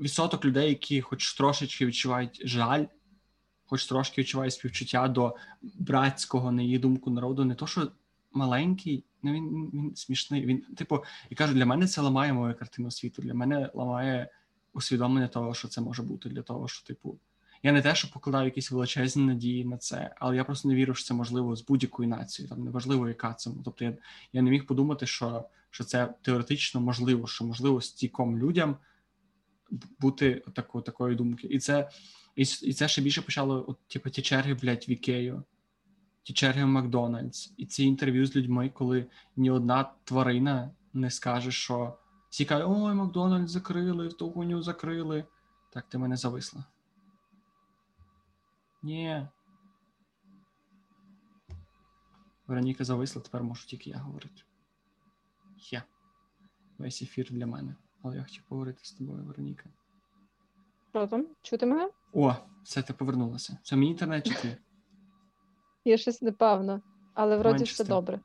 відсоток людей, які хоч трошечки відчувають жаль, хоч трошки відчуваю співчуття до братського, на її думку, народу, не то, що маленький, ну він, він смішний. Він, типу, я кажу, для мене це ламає мою картину світу, для мене ламає усвідомлення того, що це може бути, для того, що, типу, я не те, що покладаю якісь величезні надії на це, але я просто не вірю, що це можливо з будь-якою нацією, там, неважливо, яка це. Тобто я, я не міг подумати, що, що це теоретично можливо, що можливо стійком людям бути тако, такої думки. І це... І, і це ще більше почало, от, типу, ті черги, блядь, в Ікею, ті черги в Макдональдс, і ці інтерв'ю з людьми, коли ні одна тварина не скаже, що всі кажуть, ой, Макдональдс закрили, ту хуйню закрили. Так, ти мене зависла. Ні. Вероніка зависла, тепер можу тільки я говорити. Я. Весь ефір для мене. Але я хочу поговорити з тобою, Вероніка. Що там? Чути мене? О, все, ти повернулася. Це мій інтернет чи ти? Я щось не певна, але вроді все добре.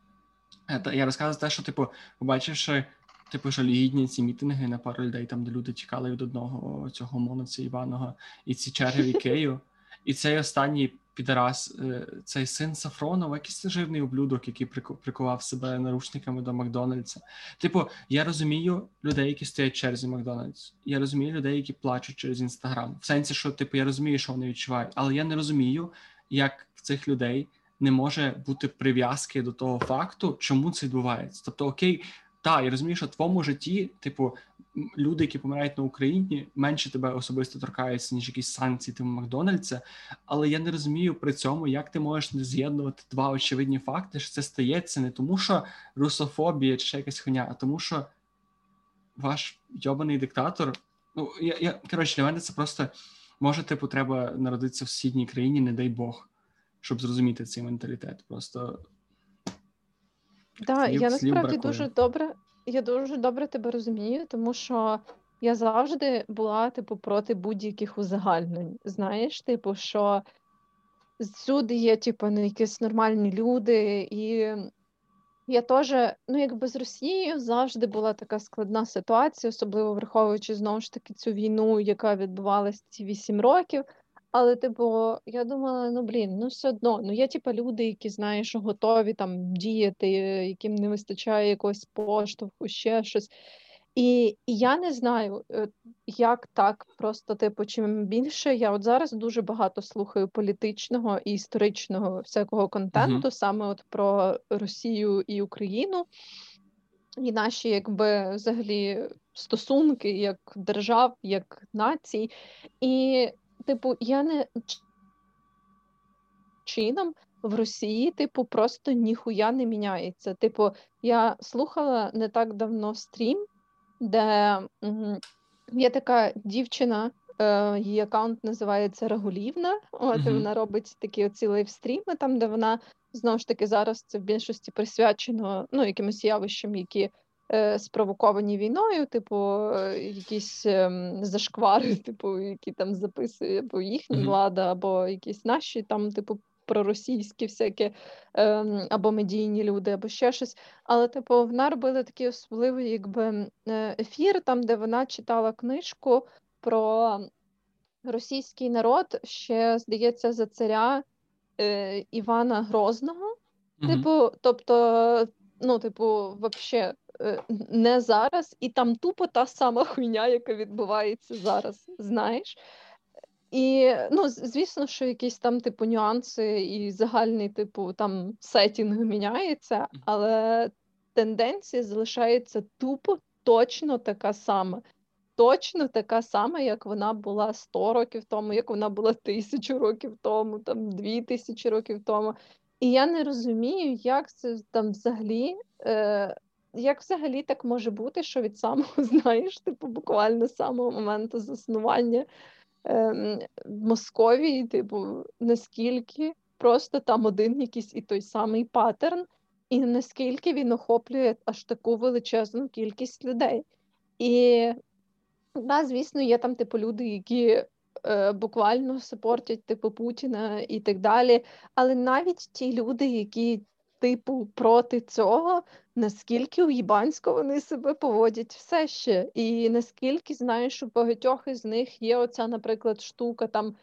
Я розказую те, що, типу, побачивши, типу, жалюгідні ці мітинги на пару людей, там, де люди чекали від одного цього ОМОНовця Іваного, і ці черги в Ікею, і цей останній підарас, цей син Сафронова, якийсь жирний ублюдок, який прикував себе наручниками до Макдональдса. Типу, я розумію людей, які стоять в черзі Макдональдс. Я розумію людей, які плачуть через Інстаграм. В сенсі, що, типу, я розумію, що вони відчувають, але я не розумію, як в цих людей не може бути прив'язки до того факту, чому це відбувається. Тобто, окей, та, я розумію, що в твоєму житті, типу, люди, які помирають на Україні, менше тебе особисто торкаються, ніж якісь санкції тим Макдональдса, але я не розумію при цьому, як ти можеш не з'єднувати два очевидні факти, що це стається не тому, що русофобія чи ще якась хуйня, а тому, що ваш йобаний диктатор, ну, я, я коротше, для мене це просто, може, типу, треба народитися в сусідній країні, не дай Бог, щоб зрозуміти цей менталітет, просто... Так, я насправді дуже добре, я дуже добре тебе розумію, тому що я завжди була, типу, проти будь-яких узагальнень. Знаєш, типу, що всюди є, типу, якісь нормальні люди, і я теж, ну, якби з Росією завжди була така складна ситуація, особливо враховуючи, знову ж таки, цю війну, яка відбувалась ці вісім років. Але, типу, я думала, ну, блін, ну, все одно, ну, є, типу, люди, які, знаєш, готові, там, діяти, яким не вистачає якогось поштовху, ще щось. І, і я не знаю, як так просто, типу, чим більше, я от зараз дуже багато слухаю політичного і історичного всякого контенту, mm-hmm. саме от про Росію і Україну, і наші, якби, взагалі, стосунки як держав, як націй, і... Типу, я не чином в Росії, типу, просто ніхуя не міняється. Типу, я слухала не так давно стрім, де є така дівчина, її аккаунт називається Регулівна. От mm-hmm. вона робить такі оці лайвстріми, там, де вона, знову ж таки, зараз це в більшості присвячено, ну, якимось явищам, які спровоковані війною, типу, якісь зашквари, типу, які там записує або їхня mm-hmm. влада, або якісь наші там, типу, проросійські всякі, або медійні люди, або ще щось. Але, типу, вона робила такий особливий, якби, ефір, там, де вона читала книжку про російський народ, ще, здається, за царя Івана Грозного. Mm-hmm. Типу, тобто, ну, типу, вообще не зараз, і там тупо та сама хуйня, яка відбувається зараз, знаєш. І, ну, звісно, що якісь там, типу, нюанси і загальний, типу, там, сеттінг міняється, але тенденція залишається тупо точно така сама. Точно така сама, як вона була сто років тому, як вона була тисячу років тому, там, дві тисячі років тому. І я не розумію, як це там взагалі... Е- Як взагалі так може бути, що від самого, знаєш, типу, буквально з самого моменту заснування ем, Московії, типу, наскільки просто там один якийсь і той самий паттерн, і наскільки він охоплює аж таку величезну кількість людей. І, да, звісно, є там, типу, люди, які е, буквально сапортять, типу, Путіна і так далі, але навіть ті люди, які... типу, проти цього, наскільки уїбансько вони себе поводять все ще. І наскільки, знаєш, у багатьох із них є оця, наприклад, штука там,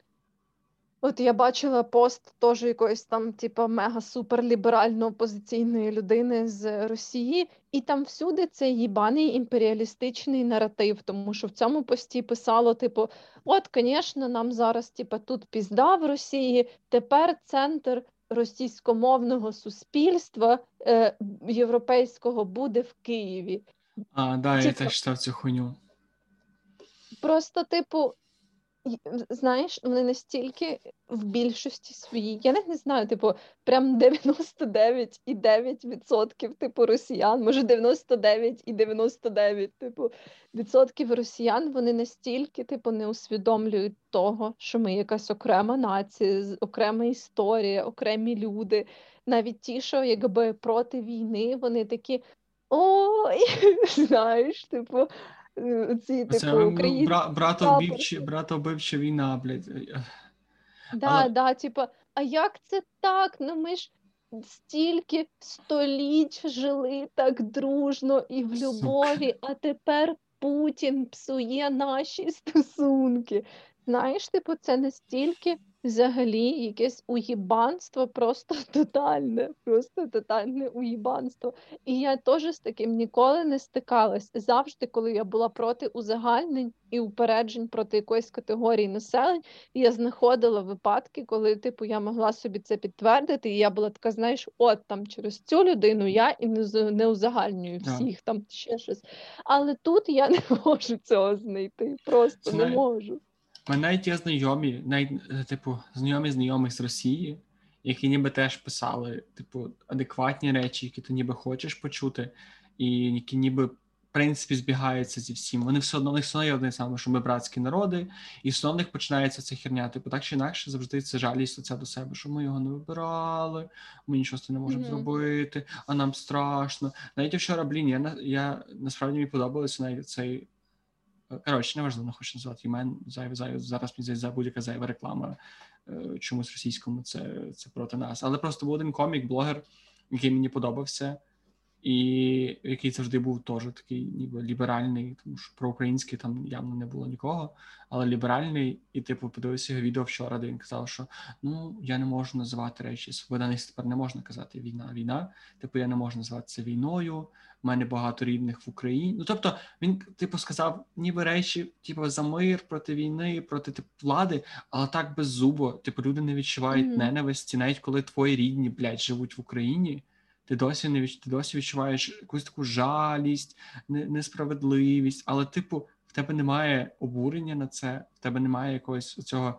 от я бачила пост теж якоїсь там, типу, мега-суперліберально-опозиційної людини з Росії, і там всюди цей їбаний імперіалістичний наратив, тому що в цьому пості писало, типу, от, звісно, нам зараз, типу, тут пізда в Росії, тепер центр російськомовного суспільства е, європейського буде в Києві. А, да, типу, я теж читав цю хуйню. Просто, типу, знаєш, вони настільки в більшості своїй, я не знаю, типу, прям дев'яносто дев'ять цілих дев'ять десятих відсотка, типу, росіян, може дев'яносто дев'ять цілих дев'яносто дев'ять сотих, типу, відсотків росіян, вони настільки, типу, не усвідомлюють того, що ми якась окрема нація, окрема історія, окремі люди, навіть ті, що, якби, проти війни, вони такі, ой, знаєш, типу, ці, типу, українські... Бра, братовбивчі, братовбивчі війна, блядь. Так, да, але... да, типу, а як це так? Ну ми ж стільки століть жили так дружно і в любові, сука, а тепер Путін псує наші стосунки. Знаєш, типу, це настільки взагалі якесь уїбанство, просто тотальне, просто тотальне уїбанство. І я теж з таким ніколи не стикалась. Завжди, коли я була проти узагальнень і упереджень проти якоїсь категорії населення, я знаходила випадки, коли, типу, я могла собі це підтвердити, і я була така, знаєш, от там через цю людину я і не, не узагальнюю всіх, да, там ще щось. Але тут я не можу цього знайти, просто не можу. У мене навіть є знайомі, навіть, типу, знайомі знайомих з Росії, які ніби теж писали, типу, адекватні речі, які ти ніби хочеш почути, і які ніби, в принципі, збігаються зі всім. Вони все одно, в них все одно є одне саме, що ми братські народи, і все одно в них починається ця херня. Типу, так чи інакше, завжди це жалість оця до себе, що ми його не вибирали, ми нічого з цим не можемо mm-hmm. зробити, а нам страшно. Навіть вчора, блін, я, я насправді мені подобалося навіть цей... Коротше, неважливо, не хочу назвати імен, зайве, зайве, зараз мені зайде будь-яка зайва реклама чомусь російському, це, це проти нас. Але просто був один комік, блогер, який мені подобався, і який завжди був теж такий ніби ліберальний, тому що проукраїнський там явно не було нікого, але ліберальний, і типу подивився його відео вчора, де він казав, що ну, я не можу називати речі, свобода них тепер не можна казати війна, війна, типу я не можу називати це війною, в мене багато рідних в Україні. Ну, тобто, він, типу, сказав ніби речі, типу, за мир, проти війни, проти типу, влади, але так беззубо, типу, люди не відчувають mm-hmm. ненависті, навіть коли твої рідні, блядь, живуть в Україні, ти досі не відчуваєш, ти досі відчуваєш якусь таку жалість, несправедливість, але, типу, в тебе немає обурення на це, в тебе немає якогось цього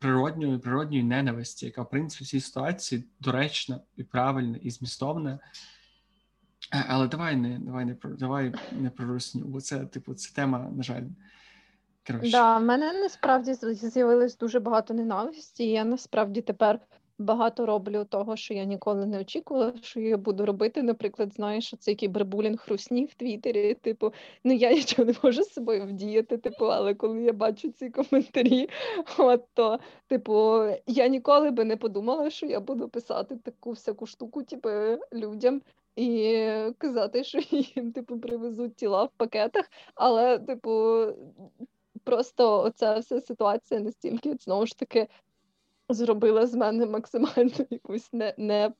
природньої, природньої ненависті, яка, в принципі, в цій ситуації доречна і правильна, і змістовна. Але давай не давай не про давай не про Русню, бо це типу це тема, на жаль. Коротше. Да, в мене насправді з'явилось дуже багато ненависті, і я насправді тепер багато роблю того, що я ніколи не очікувала, що я буду робити. Наприклад, знаєш, що це кібербулінг Русні в Твіттері, типу, ну я нічого не можу з собою вдіяти, типу, але коли я бачу ці коментарі, от то, типу, я ніколи би не подумала, що я буду писати таку всяку штуку, типу, людям. І казати, що їм, типу, привезуть тіла в пакетах, але, типу, просто оця вся ситуація настільки, знову ж таки, зробила з мене максимально якусь не, не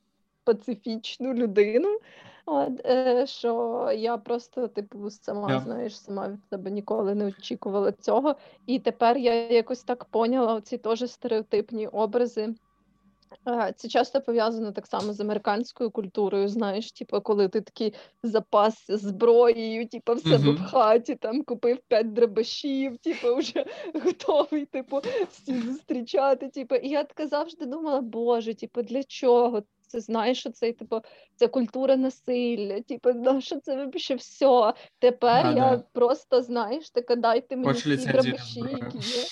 пацифічну людину, от, е, що я просто, типу, сама, yeah. знаєш, сама від себе ніколи не очікувала цього, і тепер я якось так поняла оці теж стереотипні образи. Це часто пов'язано так само з американською культурою, знаєш, типу, коли ти такий запас зброєю, типу, в себе uh-huh. в хаті, там, купив п'ять дробашів, типу, вже готовий, типу, всіх зустрічати, типу, і я така завжди думала, боже, типу, для чого? Це, знаєш, що це, типу, це культура насилля, типу, ну, що це вибіше все, тепер а, я да. просто, знаєш, така, дайте мені ці дробаші, які є.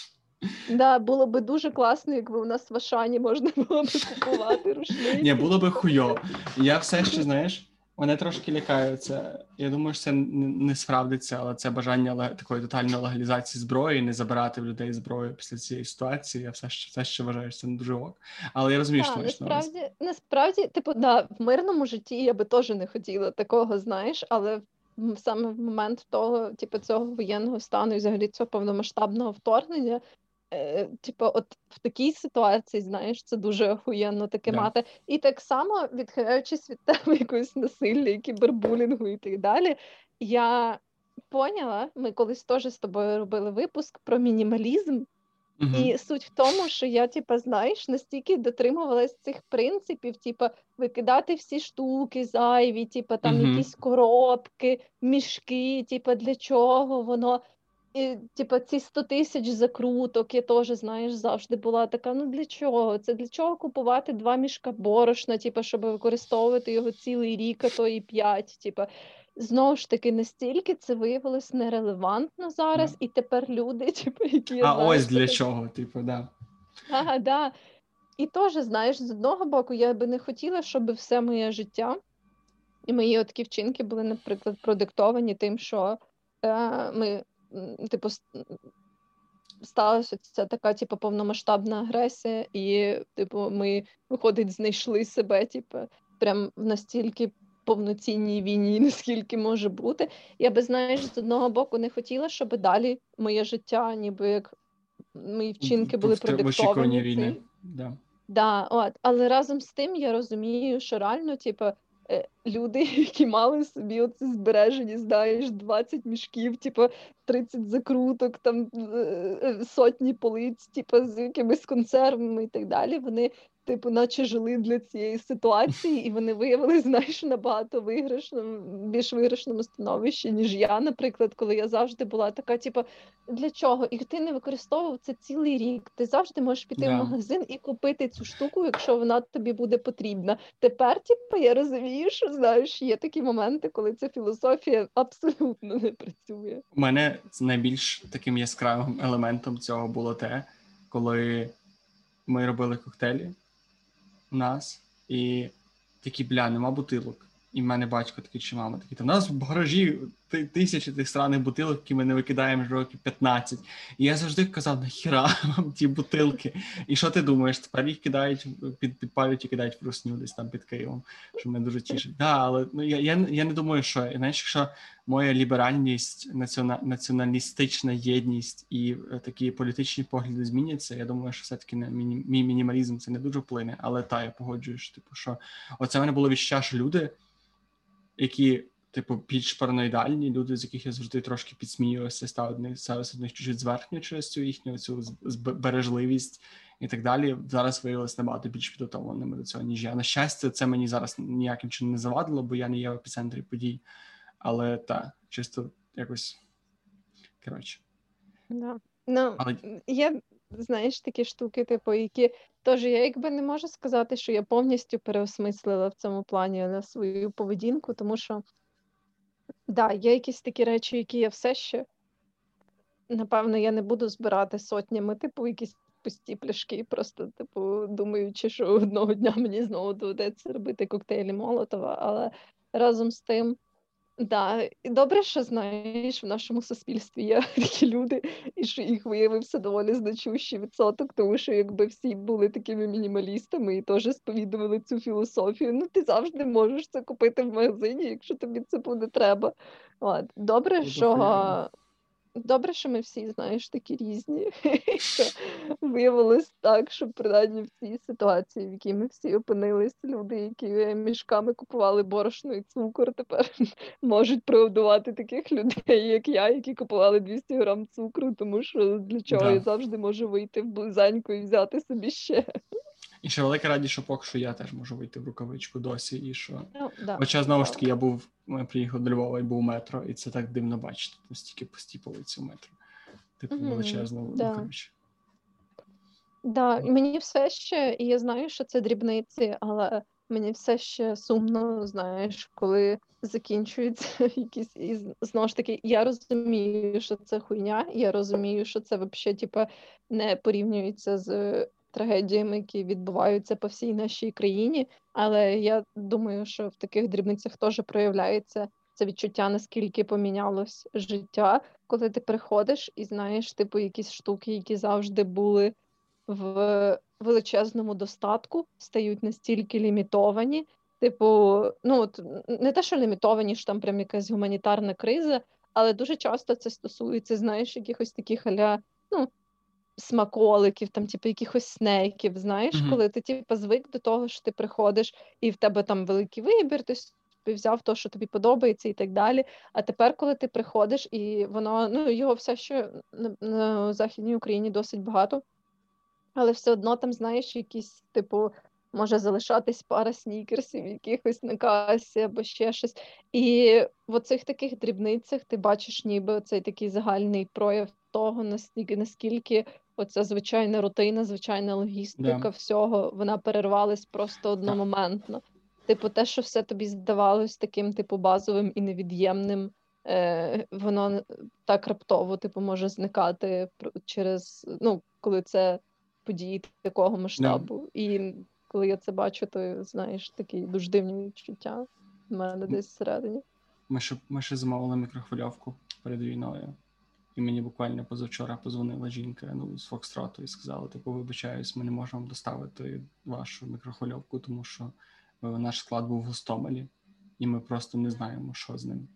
Да, було би дуже класно, якби у нас в Ашані можна було б купувати рушниці. Ні, було би хуйово. Я все ще, знаєш, мене трошки лякаються. Я думаю, що це не справдиться, але це бажання такої тотальної легалізації зброї, не забирати в людей зброю після цієї ситуації. Я все ще, все ще вважаю, що це не дуже ок. Але я розумію, що насправді, насправді, типу, да, в мирному житті я би теж не хотіла такого, знаєш, але саме в момент того, типу, цього воєнного стану і взагалі цього повномасштабного вторгнення. Типу, от в такій ситуації, знаєш, це дуже охуєнно таке yeah. мати. І так само, відхиляючись від теми якоїсь насилля, і кібербулінгу і так далі, я поняла, ми колись теж з тобою робили випуск про мінімалізм, mm-hmm. і суть в тому, що я, типу, знаєш, настільки дотримувалась цих принципів, типу, викидати всі штуки зайві, типу, там mm-hmm. якісь коробки, мішки, типу, для чого воно... І, типу, ці сто тисяч закруток, я теж, знаєш, завжди була така, ну для чого? Це для чого купувати два мішка борошна, типу, щоб використовувати його цілий рік, а то і п'ять, типу. Знову ж таки, настільки це виявилось нерелевантно зараз, yeah. і тепер люди, типу, які... А знаю, ось для так... чого, типу, да. Ага, да. І теж, знаєш, з одного боку, я би не хотіла, щоб все моє життя і мої такі вчинки були, наприклад, продиктовані тим, що ми, типу, сталася ця така, типу, повномасштабна агресія, і, типу, ми, виходить, знайшли себе, типу, прям в настільки повноцінній війні, наскільки може бути. Я би, знаєш, з одного боку не хотіла, щоб далі моє життя, ніби як мої вчинки були продиктовані війни. Да. Да, от. Але разом з тим я розумію, що реально, типу, люди, які мали собі оці збережені, знаєш, двадцять мішків, типу, тридцять закруток, там, сотні полиць, типу, з якимись консервами і так далі, вони, типу, наче жили для цієї ситуації, і вони виявилися, знаєш, набагато виграшним, більш виграшному становищі, ніж я, наприклад, коли я завжди була така, типу, для чого? І ти не використовував це цілий рік. Ти завжди можеш піти yeah. в магазин і купити цю штуку, якщо вона тобі буде потрібна. Тепер, типу, я розумію, що, знаєш, є такі моменти, коли ця філософія абсолютно не працює. У мене найбільш таким яскравим елементом цього було те, коли ми робили коктейлі, нас, і такі, бля, нема бутилок. І в мене батько такий, чи мама такий, там, у нас в гаражі тисячі тих сраних бутилок, які ми не викидаємо років п'ятнадцять. І я завжди казав, нахіра вам ті бутилки? І що ти думаєш, тепер їх кидають, під, підпалюють і кидають в русню десь там під Києвом, що мене дуже тішить. Да, але ну, я, я, я не думаю, що, знаєш, що моя ліберальність, націона, націоналістична єдність і такі політичні погляди зміняться, я думаю, що все-таки не, мій, мій мінімалізм це не дуже вплине, але та, я погоджуюсь, типу, що оце в мене було відчуття, що люди, які, типу, більш параноїдальні люди, з яких я завжди трошки підсміювався, ставився одних чуть-чуть зверхньо через цю їхню цю бережливість і так далі, зараз виявилися набагато більш підготовленими до цього, ніж я. На щастя, це мені зараз ніяким чином не завадило, бо я не є в епіцентрі подій. Але, так, чисто якось, коротше. Да. Ну, але... я... Знаєш, такі штуки, типу, які теж я якби не можу сказати, що я повністю переосмислила в цьому плані на свою поведінку, тому що, да, є якісь такі речі, які я все ще, напевно, я не буду збирати сотнями, типу, якісь пусті пляшки, просто, типу, думаючи, що одного дня мені знову доведеться робити коктейлі Молотова, але разом з тим, да, і добре, що, знаєш, в нашому суспільстві є такі люди, і що їх виявився доволі значущий відсоток, тому що якби всі були такими мінімалістами і теж сповідували цю філософію, ну ти завжди можеш це купити в магазині, якщо тобі це буде треба. От. Добре, це що... Приємно. Добре, що ми всі, знаєш, такі різні, що виявилось так, що принаймні в цій ситуації, в якій ми всі опинились, люди, які мішками купували борошно і цукор, тепер можуть прогодувати таких людей, як я, які купували двісті грам цукру, тому що для чого да. я завжди можу вийти в близаньку і взяти собі ще. І ще велика радість, що поки що я теж можу вийти в рукавичку досі, і що... Ну, да, хоча, знову так. ж таки, я був, я приїхав до Львова і був метро, і це так дивно бачити, там стільки пусті полиці в метро. Типу, mm-hmm. величезна да. рукавичка. Да, так, мені все ще, і я знаю, що це дрібниці, але мені все ще сумно, знаєш, коли закінчуються якісь... І, знову ж таки, я розумію, що це хуйня, я розумію, що це взагалі, типу, не порівнюється з... трагедіями, які відбуваються по всій нашій країні, але я думаю, що в таких дрібницях теж проявляється це відчуття, наскільки помінялось життя, коли ти приходиш і знаєш, типу, якісь штуки, які завжди були в величезному достатку, стають настільки лімітовані, типу, ну, от, не те, що лімітовані, що там прям якась гуманітарна криза, але дуже часто це стосується, знаєш, якихось таких а-ля, ну, смаколиків, там, типу, якихось снеків, знаєш, mm-hmm. коли ти, типу, звик до того, що ти приходиш, і в тебе там великий вибір, ти взяв те, що тобі подобається і так далі, а тепер, коли ти приходиш, і воно, ну, його все ще на, на Західній Україні досить багато, але все одно там, знаєш, якісь, типу, може залишатись пара снікерсів, якихось на касі або ще щось. І в оцих таких дрібницях ти бачиш ніби оцей такий загальний прояв того, наскільки, наскільки оця звичайна рутина, звичайна логістика yeah. всього, вона перервалась просто одномоментно. Типу, те, що все тобі здавалось таким, типу, базовим і невід'ємним, е, воно так раптово, типу, може зникати через, ну, коли це події такого масштабу. Yeah. І коли я це бачу, то, знаєш, такі дуже дивні відчуття в мене десь всередині. Ми ще, ми ще замовили мікрохвильовку перед війною. І мені буквально позавчора позвонила жінка ну, з Фокстрату і сказала, типу, вибачаюсь, ми не можемо доставити вашу мікрохвильовку, тому що наш склад був в Гостомелі, і ми просто не знаємо, що з ним.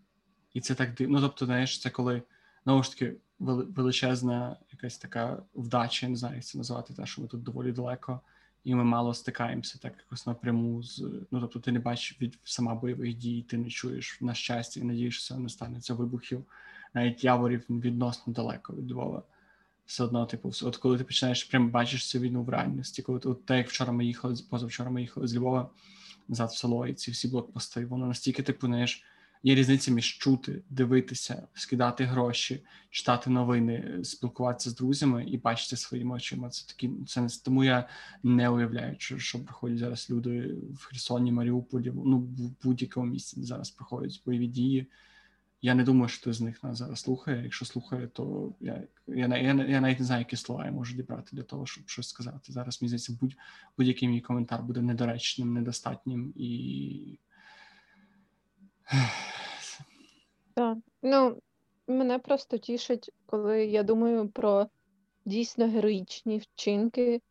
І це так дивно. Ну, тобто, знаєш, це коли, знову ж таки, величезна якась така вдача, не знаю, як це називати, те, що ми тут доволі далеко, і ми мало стикаємося так якось напряму з... Ну, тобто, ти не бачиш від сама бойових дій, ти не чуєш, на щастя, і надієшся, не станеться вибухів. Навіть Яворів відносно далеко від Львова. Все одно, типу, от коли ти починаєш, прям бачиш цю війну в реальності, коли от так, як вчора ми їхали, позавчора ми їхали з Львова назад в село, і ці всі блокпости, воно настільки, типу, знаєш, є різниця між чути, дивитися, скидати гроші, читати новини, спілкуватися з друзями і бачити своїми очима. Це такі це тому я не уявляю, що, що проходять зараз люди в Херсоні, Маріуполі, ну в будь-якому місці зараз проходять бойові дії. Я не думаю, що хтось з них нас зараз слухає. Якщо слухає, то я, я, я, я навіть не знаю, які слова я можу дібрати для того, щоб щось сказати. Зараз, мені здається, будь, будь-який мій коментар буде недоречним, недостатнім і... Так. Ну, мене просто тішить, коли я думаю про дійсно героїчні вчинки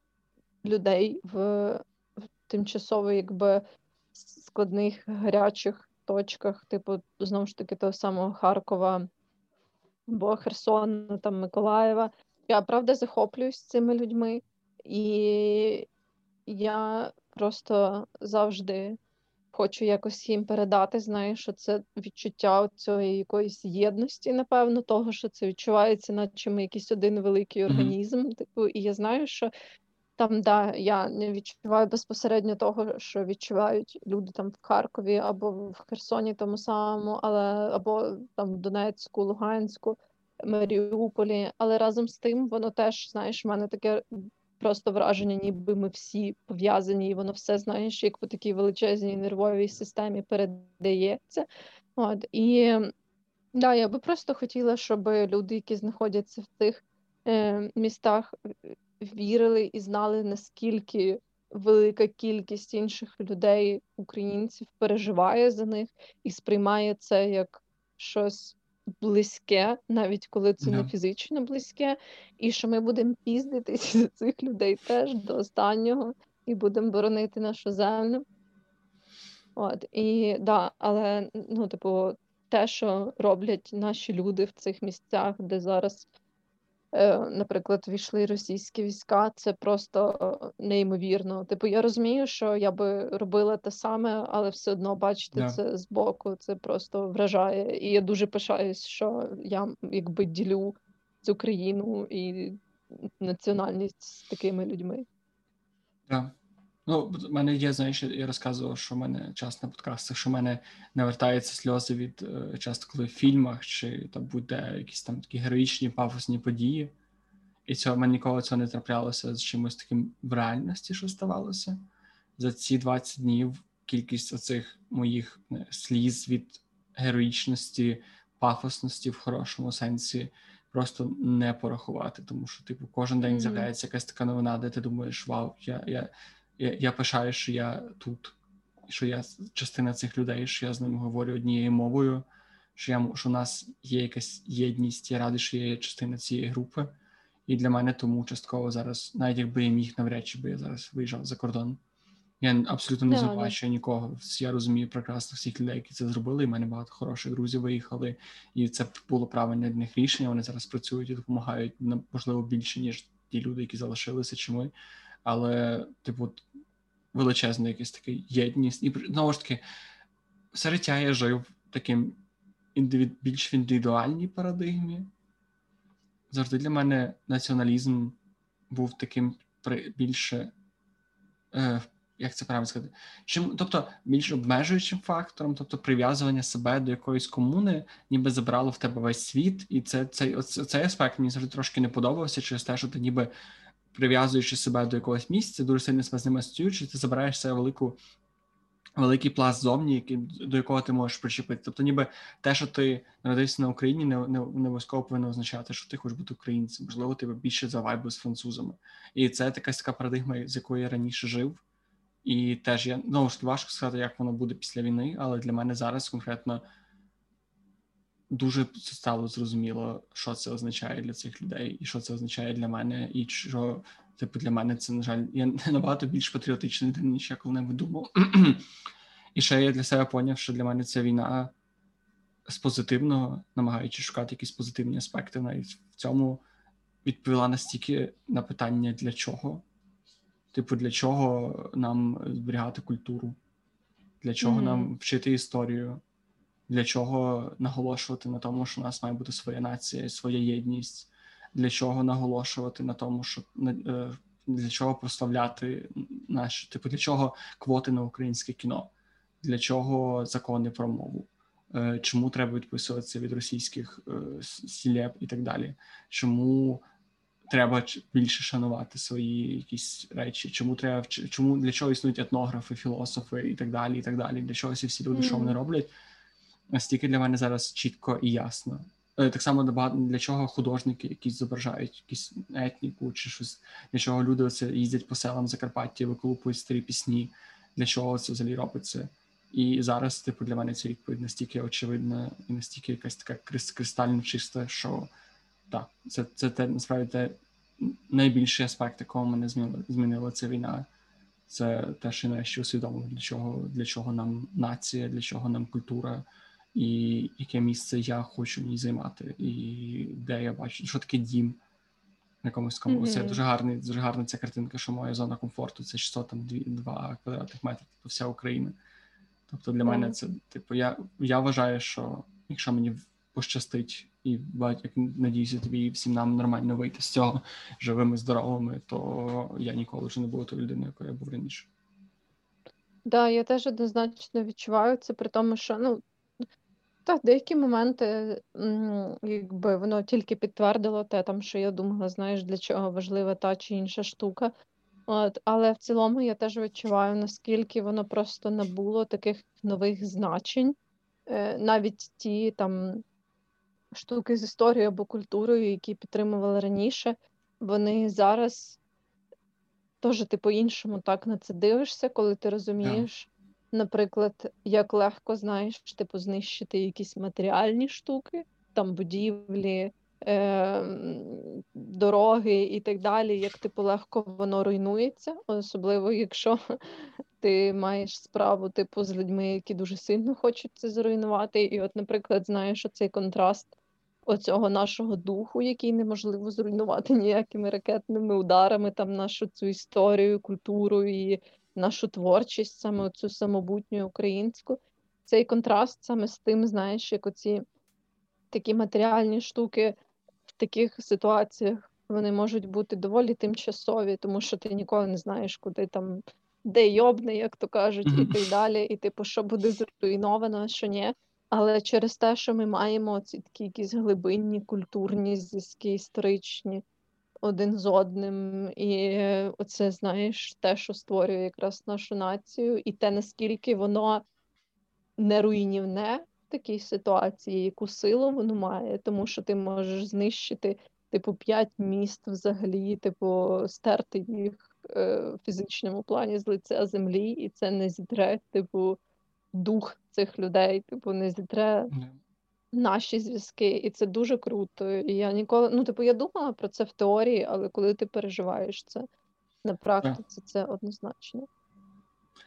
людей в, в тимчасово, якби, складних, гарячих точках, типу, знову ж таки, того самого Харкова або Херсона, там, Миколаєва. Я, правда, захоплююсь цими людьми, і я просто завжди хочу якось їм передати, знаєш, що це відчуття цієї якоїсь єдності, напевно, того, що це відчувається, наче ми якийсь один великий організм. Mm-hmm. Типу, і я знаю, що там, да, я не відчуваю безпосередньо того, що відчувають люди там в Харкові або в Херсоні тому самому, але або там в Донецьку, Луганську, Маріуполі. Але разом з тим воно теж, знаєш, в мене таке просто враження, ніби ми всі пов'язані, і воно все, знаєш, як по такій величезній нервовій системі передається. От. І да, я би просто хотіла, щоб люди, які знаходяться в тих е, містах, вірили і знали, наскільки велика кількість інших людей, українців, переживає за них і сприймає це як щось близьке, навіть коли це yeah. не фізично близьке, і що ми будемо піздитись за цих людей теж до останнього і будемо боронити нашу землю. От, і да, але, ну, типу, те, що роблять наші люди в цих місцях, де зараз, наприклад, війшли російські війська, це просто неймовірно. Типу, я розумію, що я би робила те саме, але все одно бачити yeah. це збоку, це просто вражає. І я дуже пишаюсь, що я, якби, ділю цю країну і національність з такими людьми. Так. Yeah. Ну, в мене є, знаєш, я розказував, що в мене час на подкастах, що в мене навертаються сльози від часто, коли в фільмах, чи там буде якісь там такі героїчні, пафосні події. І цього, в мене ніколи цього не траплялося з чимось таким в реальності, що ставалося. За ці двадцять днів кількість оцих моїх сліз від героїчності, пафосності в хорошому сенсі просто не порахувати. Тому що, типу, кожен день mm-hmm. з'являється якась така новина, де ти думаєш, вау, я... я Я, я пишаю, що я тут, що я частина цих людей, що я з ними говорю однією мовою, що, я, що у нас є якась єдність, я радий, що я є частина цієї групи. І для мене тому частково зараз, навіть якби я міг, навряд чи би я зараз виїжджав за кордон. Я абсолютно не звинувачую нікого. Я розумію прекрасно всіх людей, які це зробили, і в мене багато хороших друзів виїхали, і це було правильне для них рішення, вони зараз працюють і допомагають, можливо, більше, ніж ті люди, які залишилися, чи ми. Але, типу, величезна якась така єдність. І, знову ж таки, все життя я жив таким індивід... більш в індивідуальній парадигмі. Завжди для мене націоналізм був таким при... більше, е... як це правильно сказати, чим, тобто більш обмежуючим фактором, тобто прив'язування себе до якоїсь комуни, ніби забрало в тебе весь світ. І це, цей, оце, цей аспект мені завжди трошки не подобався через те, що ти ніби прив'язуючи себе до якогось місця, дуже сильно себе з ним асоціюючи, ти забираєш себе велику, великий пласт зовні, який, до якого ти можеш причепити. Тобто ніби те, що ти народився на Україні, не, не, не обов'язково повинно означати, що ти хочеш бути українцем. Можливо, ти більше завайбив з французами. І це така, така парадигма, з якої я раніше жив. І теж я, ну, важко сказати, як воно буде після війни, але для мене зараз конкретно дуже стало зрозуміло, що це означає для цих людей і що це означає для мене, і що, типу, для мене це, на жаль, я набагато більш патріотичний, ніж я коли-небудь думав. І ще я для себе поняв, що для мене це війна з позитивного, намагаючись шукати якісь позитивні аспекти, навіть в цьому відповіла настільки на питання «для чого?». Типу, для чого нам зберігати культуру? Для чого mm-hmm. нам вчити історію? Для чого наголошувати на тому, що у нас має бути своя нація і своя єдність? Для чого наголошувати на тому, що... Для чого прославляти наші... Типу, для чого квоти на українське кіно? Для чого закони про мову? Чому треба відписуватися від російських сілеб і так далі? Чому... Треба більше шанувати свої якісь речі. Чому треба чому для чого існують етнографи, філософи і так далі, і так далі. Для чого всі всі люди, mm-hmm. що вони роблять, настільки для мене зараз чітко і ясно. Так само для чого художники якісь зображають якісь етніку чи щось, для чого люди оце їздять по селам Закарпаття, виколупують старі пісні, для чого це взагалі робиться. І зараз, типу, для мене ця відповідь настільки очевидна і настільки якась така кристально чиста, що. Так, це, це, це насправді те найбільший аспект, якого мене змінила, змінила ця війна. Це те, що я нарешті усвідомив, для чого, для чого нам нація, для чого нам культура, і яке місце я хочу в ній займати, і де я бачу, що таке дім на комусь кому. Mm-hmm. Це дуже гарний, дуже гарна ця картинка, що моя зона комфорту – це шістсот два квадратних метрів, тобто вся Україна. Тобто для mm-hmm. мене це, типу, я, я вважаю, що якщо мені пощастить, і, як надіюся, тобі всім нам нормально вийти з цього живими, здоровими, то я ніколи вже не буду тою людиною, якою я був раніше. Так, да, я теж однозначно відчуваю це, при тому, що, ну, так, деякі моменти, якби, воно тільки підтвердило те, там, що я думала, знаєш, для чого важлива та чи інша штука. От, але в цілому я теж відчуваю, наскільки воно просто набуло таких нових значень, навіть ті, там, штуки з історією або культурою, які підтримували раніше, вони зараз теж ти по-іншому так на це дивишся, коли ти розумієш, yeah. наприклад, як легко, знаєш, типу, знищити якісь матеріальні штуки, там будівлі, е- дороги і так далі, як, типу, легко воно руйнується, особливо якщо ти маєш справу, типу, з людьми, які дуже сильно хочуть це зруйнувати. І от, наприклад, знаєш, оцей контраст оцього нашого духу, який неможливо зруйнувати ніякими ракетними ударами, там, нашу цю історію, культуру і нашу творчість, саме оцю самобутню українську. Цей контраст саме з тим, знаєш, як оці такі матеріальні штуки в таких ситуаціях, вони можуть бути доволі тимчасові, тому що ти ніколи не знаєш, куди там... де йобне, як то кажуть, і так далі, і типу, що буде зруйновано, а що ні. Але через те, що ми маємо ці такі якісь глибинні культурні зв'язки, історичні, один з одним, і оце, знаєш, те, що створює якраз нашу націю, і те, наскільки воно не руйнівне в такій ситуації, яку силу воно має, тому що ти можеш знищити, типу, п'ять міст взагалі, типу, стерти їх в фізичному плані з лиця землі, і це не зітре, типу, дух цих людей, типу, не зітре mm. наші зв'язки, і це дуже круто. І я ніколи, ну, типу, я думала про це в теорії, але коли ти переживаєш це на практиці, yeah. це однозначно.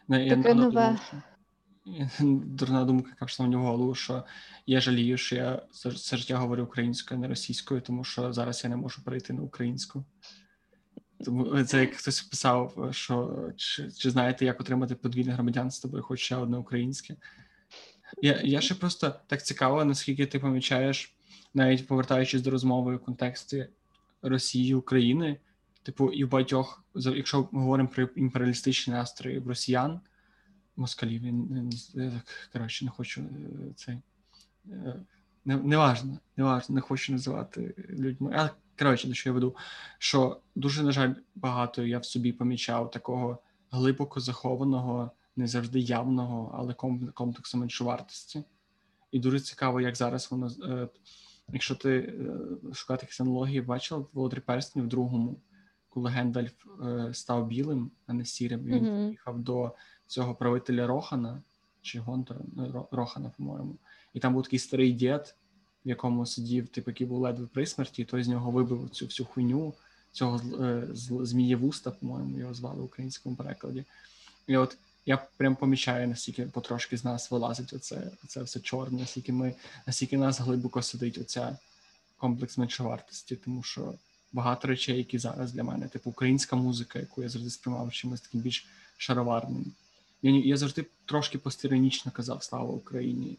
Не, Таке я, нове. Я, дурна думка, яка пішла мені в голову, що я жалію, що я все життя говорю українською, а не російською, тому що зараз я не можу перейти на українську. Тому це як хтось писав, що чи, чи знаєте, як отримати подвійне громадянство, і хоч ще одне українське. Я, я ще просто так цікаво, наскільки ти помічаєш, навіть повертаючись до розмови в контексті Росії, України, типу, і в багатьох, якщо ми говоримо про імперіалістичні настрої в росіян, москалів, я, я, я так, коротше, не хочу цей, не, не важно, не важно, не хочу називати людьми, але коротше, до що я веду, що дуже, на жаль, багато я в собі помічав такого глибоко захованого, не завжди явного, але комплексу меншовартості. І дуже цікаво, як зараз воно, е, якщо ти е, шукати якісь аналогії, бачив «Володар перстнів» в другому, коли Гендальф е, став білим, а не сірим, він mm-hmm. їхав до цього правителя Рохана, чи Гонтора, Рохана, по-моєму, і там був такий старий дід, в якому сидів тип, який був ледве при смерті, і той з нього вибив цю всю хуйню, цього е, Змієвуста, по-моєму, його звали в українському перекладі. І от я прям помічаю, наскільки потрошки з нас вилазить оце, оце все чорне, наскільки ми, наскільки нас глибоко сидить оця комплекс меншовартості, тому що багато речей, які зараз для мене, типу українська музика, яку я завжди сприймав чимось таким більш шароварним. Я, я завжди трошки постіронічно казав «Слава Україні».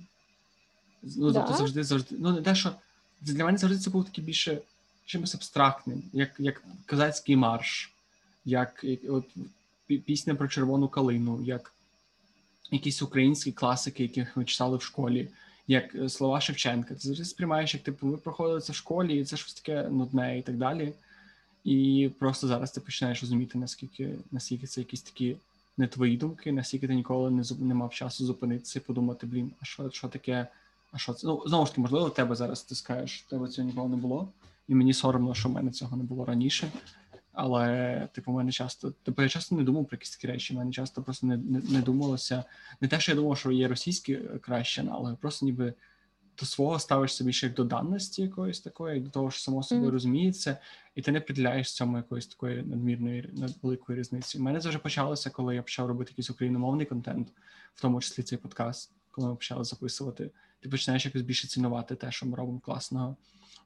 Ну, тобто завжди, завжди, ну, не те, що для мене завжди це було таке більше чимось абстрактним, як, як козацький марш, як от, пісня про червону калину, як якісь українські класики, яких ми читали в школі, як слова Шевченка. Ти завжди сприймаєш, як типу, ви проходили це в школі, і це щось таке нудне і так далі. І просто зараз ти починаєш розуміти, наскільки, наскільки це якісь такі не твої думки, наскільки ти ніколи не, не мав часу зупинитися і подумати, блін, а що, що таке, а що це? Ну, знову ж таки, можливо, тебе зараз ти скажеш, тебе цього ніколи не було, і мені соромно, що в мене цього не було раніше. Але, типу, в мене часто, типу, я часто не думав про якісь такі речі, в мене часто просто не, не, не думалося, не те, що я думав, що є російські краще, але просто ніби до свого ставиш собі ще як до данності якоїсь такої, як до того, що само собою mm. розуміється, і ти не приділяєш цьому якоїсь такої надмірної, великої різниці. У мене це вже почалося, коли я почав робити якийсь україномовний контент, в тому числі цей подкаст, коли ми почали записувати, ти починаєш якось більше цінувати те, що ми робимо класного,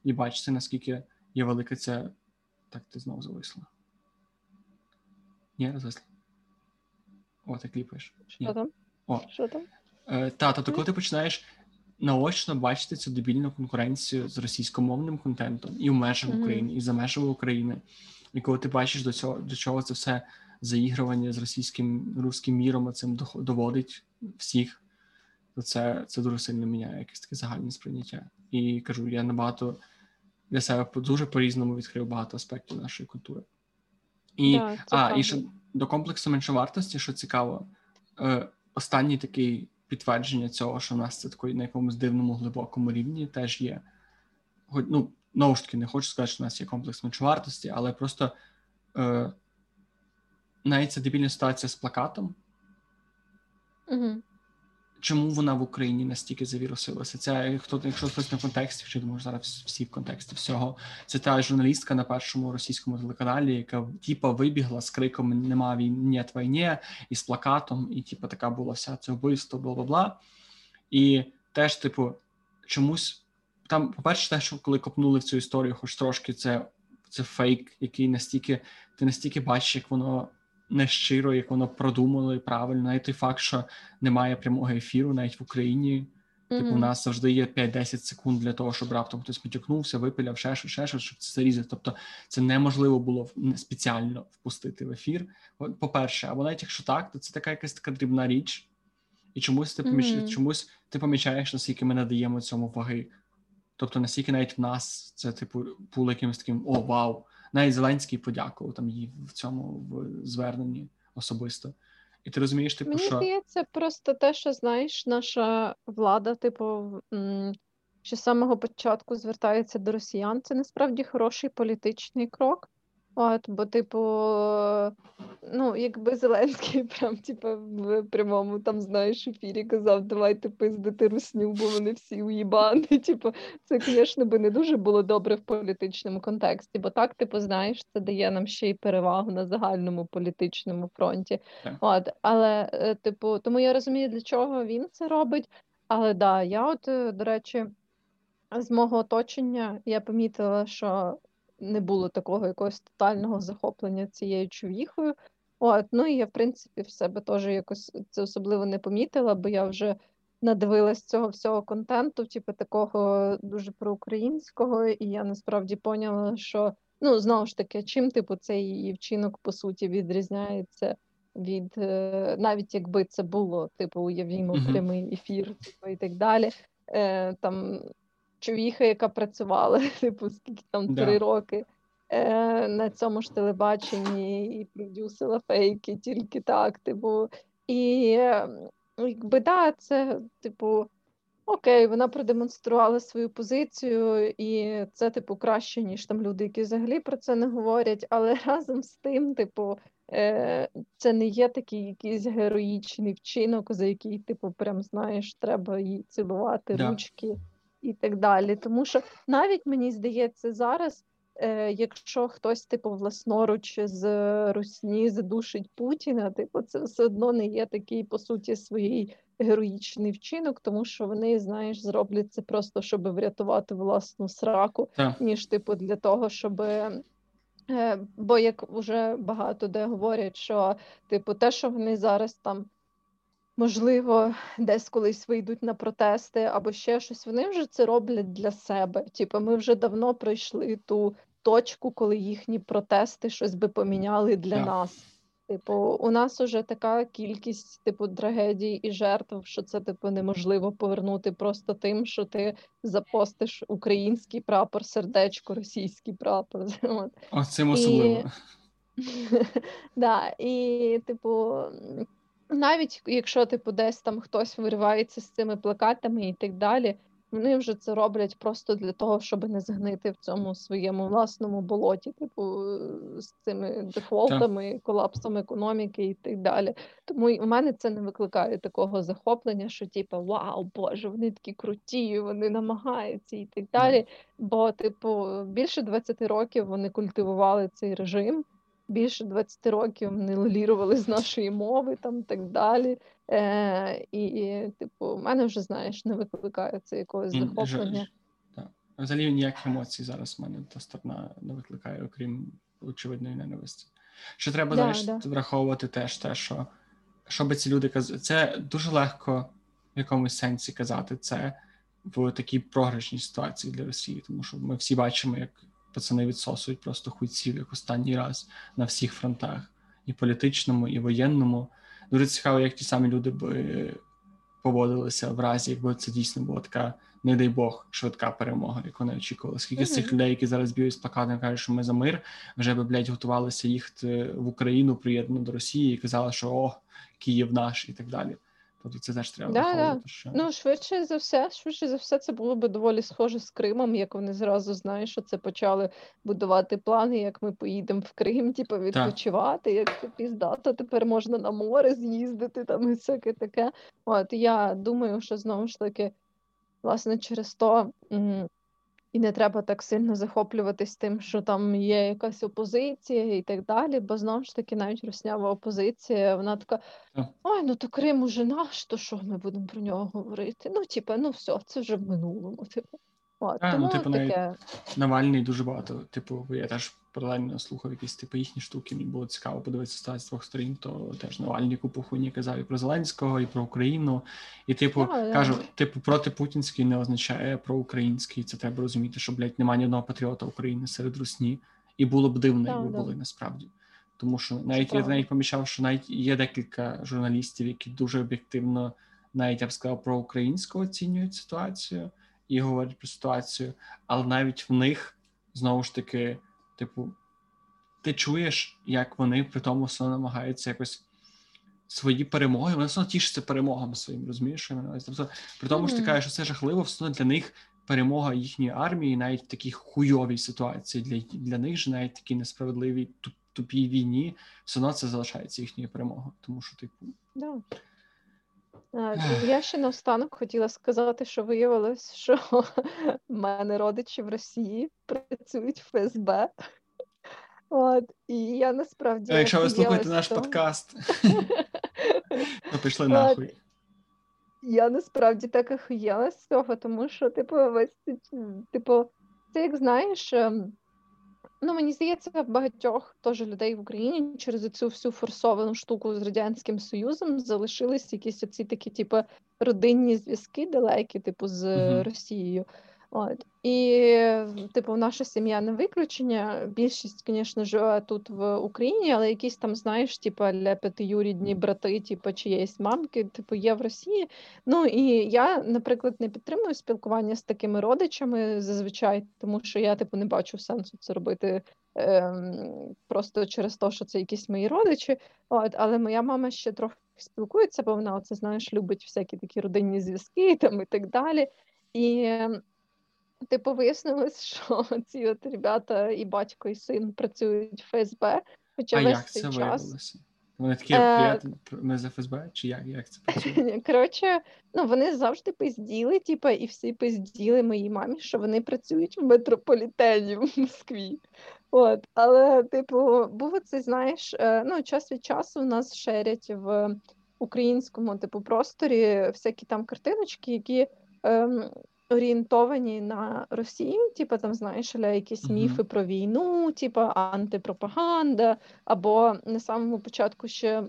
і бачити, наскільки є велика ця. Так, ти знову зависла. Ні, зависла. О, ти кліпаєш. Що там? О. Що там? Е, та, тобто, коли ти починаєш наочно бачити цю дебільну конкуренцію з російськомовним контентом і в межах mm-hmm. України, і за межами України, і коли ти бачиш, до цього, до чого це все заігрування з російським, руським міром, цим доводить всіх, то це, це дуже сильно міняє якесь таке загальне сприйняття. І, кажу, я набагато... Для себе дуже по-різному відкрив багато аспектів нашої культури. І, да, а, і ще до комплексу меншовартості, що цікаво, е, останній такий підтвердження цього, що в нас це такий на якомусь дивному, глибокому рівні теж є. Хоч, ну, знову ж таки, не хочу сказати, що в нас є комплекс меншовартості, але просто е, навіть ця дебільна ситуація з плакатом. Угу. Чому вона в Україні настільки завірусилася? Це хто, якщо хтось на контексті, чи думаю, зараз всі в контексті всього. Це та журналістка на першому російському телеканалі, яка типа вибігла з криком «Нема війни, нет війні» і з плакатом, і типа така була вся це вбивство, бла-бла-бла. І теж, типу, чомусь там, по-перше, те, що коли копнули в цю історію, хоч трошки це, це фейк, який настільки ти настільки бачиш, як воно. Нещиро, як воно продумало і правильно. Навіть той факт, що немає прямого ефіру навіть в Україні. Mm-hmm. Типу, у нас завжди є п'ять-десять секунд для того, щоб раптом хтось матюкнувся, випиляв, ще щось, ще щось, щоб це зарізати. Тобто це неможливо було спеціально впустити в ефір. По-перше, або навіть якщо так, то це така якась така дрібна річ. І чомусь ти, поміч... mm-hmm. чомусь ти помічаєш, наскільки ми надаємо цьому ваги. Тобто, наскільки навіть в нас це, типу, було якимось таким «О, вау!» Навіть Зеленський подякував там їй в цьому в зверненні особисто. І ти розумієш, типу, мені що... Мені здається, просто те, що, знаєш, наша влада, типу, що з самого початку звертається до росіян, це насправді хороший політичний крок. От, бо, типу, ну, якби Зеленський прям, типу, в прямому, там, знаєш, ефірі казав, давайте пиздити русню, бо вони всі уїбани, типу, це, звісно, би не дуже було добре в політичному контексті, бо так, типу, знаєш, це дає нам ще й перевагу на загальному політичному фронті. От, але, типу, тому я розумію, для чого він це робить, але, да, я от, до речі, з мого оточення, я помітила, що не було такого якогось тотального захоплення цією човіхою. От, ну і я, в принципі, в себе теж якось це особливо не помітила, бо я вже надивилась цього всього контенту, типу такого дуже проукраїнського, і я насправді поняла, що, ну, знову ж таки, чим, типу, цей її вчинок, по суті, відрізняється від, навіть якби це було, типу, уявімо, mm-hmm. прямий ефір, типу, і так далі, е, там... Човіха, яка працювала, типу, скільки там, три yeah. роки е, на цьому ж телебаченні і продюсила фейки тільки так, типу. І, якби, да, це, типу, окей, вона продемонструвала свою позицію, і це, типу, краще, ніж там люди, які взагалі про це не говорять, але разом з тим, типу, е, це не є такий якийсь героїчний вчинок, за який, типу, прям, знаєш, треба їй цілувати yeah. ручки. і так далі. Тому що навіть, мені здається, зараз, е, якщо хтось, типу, власноруч з русні задушить Путіна, типу, це все одно не є такий, по суті, своїй героїчний вчинок, тому що вони, знаєш, зроблять це просто, щоб врятувати власну сраку, так. ніж, типу, для того, щоб... Бо, як вже багато де говорять, що, типу, те, що вони зараз там, можливо, десь колись вийдуть на протести або ще щось, вони вже це роблять для себе. Типу, ми вже давно пройшли ту точку, коли їхні протести щось би поміняли для yeah. нас. Типу, у нас уже така кількість, типу, трагедій і жертв, що це, типу, неможливо повернути просто тим, що ти запостиш український прапор, сердечко, російський прапор. О, цим особливо. Так, і, типу, навіть якщо, типу, десь там хтось виривається з цими плакатами і так далі, вони вже це роблять просто для того, щоб не згнити в цьому своєму власному болоті, типу, з цими дефолтами, так. колапсом економіки і так далі. Тому у мене це не викликає такого захоплення, що, типу, вау, боже, вони такі круті, вони намагаються і так далі. Так. Бо, типу, більше двадцять років вони культивували цей режим, більше двадцять років не лолірували з нашої мови, там, так далі. Е, і, і, типу, в мене вже, знаєш, не викликає це якогось захоплення. Так. Взагалі ніяких емоцій зараз в мене та сторона не викликає, окрім очевидної ненависті. Що треба, да, знаєш, да. враховувати теж те, що, що би ці люди казали. Це дуже легко в якомусь сенсі казати це в такій програшній ситуації для Росії, тому що ми всі бачимо, як пацани відсосують просто хуйців, як останній раз, на всіх фронтах. І політичному, і воєнному. Дуже цікаво, як ті самі люди би поводилися в разі, якби це дійсно була така, не дай Бог, швидка перемога, як вони очікували. Скільки з цих людей, які зараз бігають з плакатами, кажуть, що ми за мир, вже би, блядь, готувалися їхати в Україну, приєднано до Росії, і казали, що о, Київ наш, і так далі. Тобто це теж треба виходити. Да, да. що... Ну, швидше за все, швидше за все, це було б доволі схоже з Кримом, як вони зразу, знаєш, що це почали будувати плани, як ми поїдемо в Крим, типу, відпочивати, так. як це пізда, то тепер можна на море з'їздити, там, і всяке таке. От, я думаю, що, знову ж таки, власне, через то... М- І не треба так сильно захоплюватись тим, що там є якась опозиція і так далі, бо, знову ж таки, навіть руснява опозиція, вона така, ой, ну то Крим уже наш, то що ми будемо про нього говорити? Ну, типа, ну все, це вже в минулому, типу. От, а, тому ну, типу, таке... Навальний дуже багато, типу, я теж паралельно слухав якісь, типу, їхні штуки, мені було цікаво подивитися ситуацію з двох сторін, то теж Навальний купу хуйні казав і про Зеленського, і про Україну, і, типу, а, кажу, да. типу, протипутінський не означає проукраїнський, це треба розуміти, що, блядь, немає ні одного патріота України серед русні, і було б дивно, да, якби да. були насправді. Тому що навіть я навіть помічав, що навіть є декілька журналістів, які дуже об'єктивно, навіть, я б сказав, проукраїнсько оцінюють ситуацію, і говорять про ситуацію, але навіть в них, знову ж таки, типу, ти чуєш, як вони при тому все намагаються якось свої перемоги, вони все тішаться перемогами своїми, розумієш, що я маю на увазі. Тобто, при тому mm-hmm. ж ти кажеш, що це жахливо, все для них перемога їхньої армії, навіть в такій хуйовій ситуації, для, для них же навіть такій несправедливій, тупій війні, все одно це залишається їхньою перемогою, тому що, типу... Yeah. Я ще наостанок хотіла сказати, що виявилось, що в мене родичі в Росії працюють в ФСБ. От, і я насправді... А якщо ви слухаєте наш тому... подкаст, то пішли нахуй. Я насправді так охуєла з цього, тому що, типу, типу, це як, знаєш, ну, мені здається, багатьох теж людей в Україні через цю всю форсовану штуку з Радянським Союзом залишились якісь оці такі, типу, родинні зв'язки далекі, типу, з mm-hmm. Росією. От. І, типу, наша сім'я не виключення. Більшість, звісно, живе тут в Україні, але якісь там, знаєш, типу, для п'ятиюрідні брати, типу, чиєїсь мамки, типу, є в Росії. Ну, і я, наприклад, не підтримую спілкування з такими родичами зазвичай, тому що я, типу, не бачу сенсу це робити ем, просто через те, що це якісь мої родичі. От, але моя мама ще трохи спілкується, бо вона, оце, знаєш, любить всякі такі родинні зв'язки там, і так далі. І... Типу, вияснилось, що ці от ребята і батько, і син працюють в ФСБ, хоча а весь цей час... Вони такі е... ми з ФСБ? Чи як, як це працює? Коротше, ну вони завжди пизділи, типу, і всі пизділи моїй мамі, що вони працюють в метрополітені в Москві. От. Але, типу, було це, знаєш, ну, час від часу нас шерять в українському, типу, просторі всякі там картиночки, які ем, орієнтовані на Росію, типу, там, знаєш, якісь міфи про війну, типу, антипропаганда, або на самому початку ще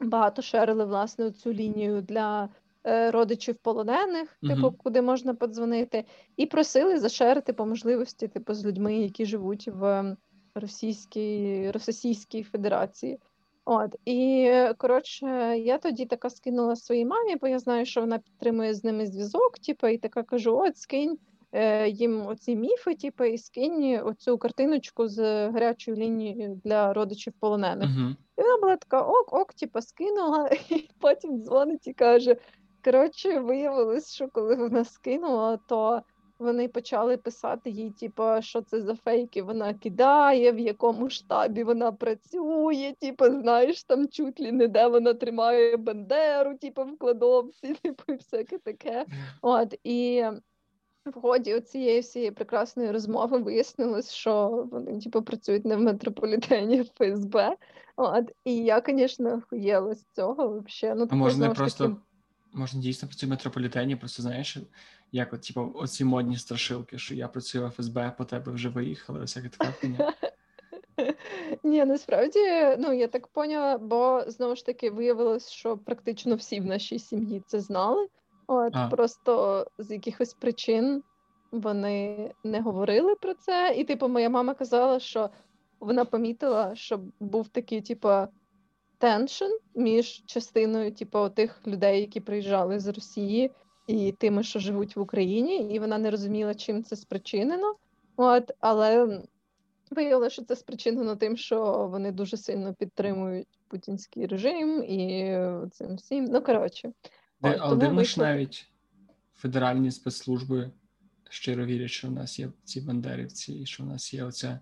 багато шерили, власне, цю лінію для е, родичів полонених, типу, uh-huh. куди можна подзвонити, і просили зашерити по можливості, типу, з людьми, які живуть в Російській, Російській Федерації. От, і, коротше, я тоді така скинула своїй мамі, бо я знаю, що вона підтримує з ними зв'язок, типу, і така кажу, от, скинь е, їм оці міфи, типу, і скинь оцю картиночку з гарячою лінією для родичів полонених. Uh-huh. І вона була така, ок-ок, типу, скинула, і потім дзвонить і каже, коротше, виявилось, що коли вона скинула, то... Вони почали писати їй, типу, що це за фейки вона кидає, в якому штабі вона працює, типу, знаєш, там чуть ли не де вона тримає Бандеру, типу, в кладовці, типу, і всяке таке. От, і в ході цієї всієї прекрасної розмови вияснилось, що вони, типу, працюють не в метрополітені, а в ФСБ. От, і я, звісно, охуєла з цього, взагалі. Ну, а можна просто... Таки... Можна дійсно працювати в метрополітені, просто, знаєш, як от, типу, оці модні страшилки, що я працюю в ФСБ, по тебе вже виїхали, всяке така хуйня. Ні, насправді, ну, я так поняла, бо, знову ж таки, виявилось, що практично всі в нашій сім'ї це знали, от, а. Просто з якихось причин вони не говорили про це, і, типу, моя мама казала, що вона помітила, що був такий, типу, теншн між частиною, типу, тих людей, які приїжджали з Росії, і тими, що живуть в Україні, і вона не розуміла, чим це спричинено. От, але виявилося, що це спричинено тим, що вони дуже сильно підтримують путінський режим і цим всім. Ну, коротше. От, але дивно ж, навіть федеральні спецслужби щиро вірять, що в нас є ці бандерівці, і що в нас є оця...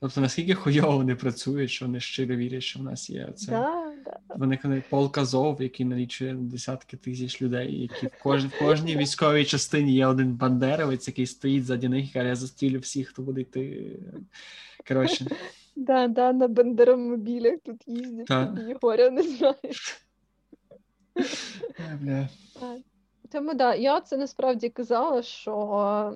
Тобто, наскільки хуйово вони працюють, що вони щиро вірять, що в нас є це. Да, да. Вони полк Азов, який налічує десятки тисяч людей, які в, кож... в кожній військовій частині є один бандеровець, який стоїть ззаді них і каже, я застрілю всіх, хто буде йти. Коротше. Да, да, на бандеромобілях тут їздять, тобі горя не знаєш. Бля. Тому, да, я це насправді казала, що...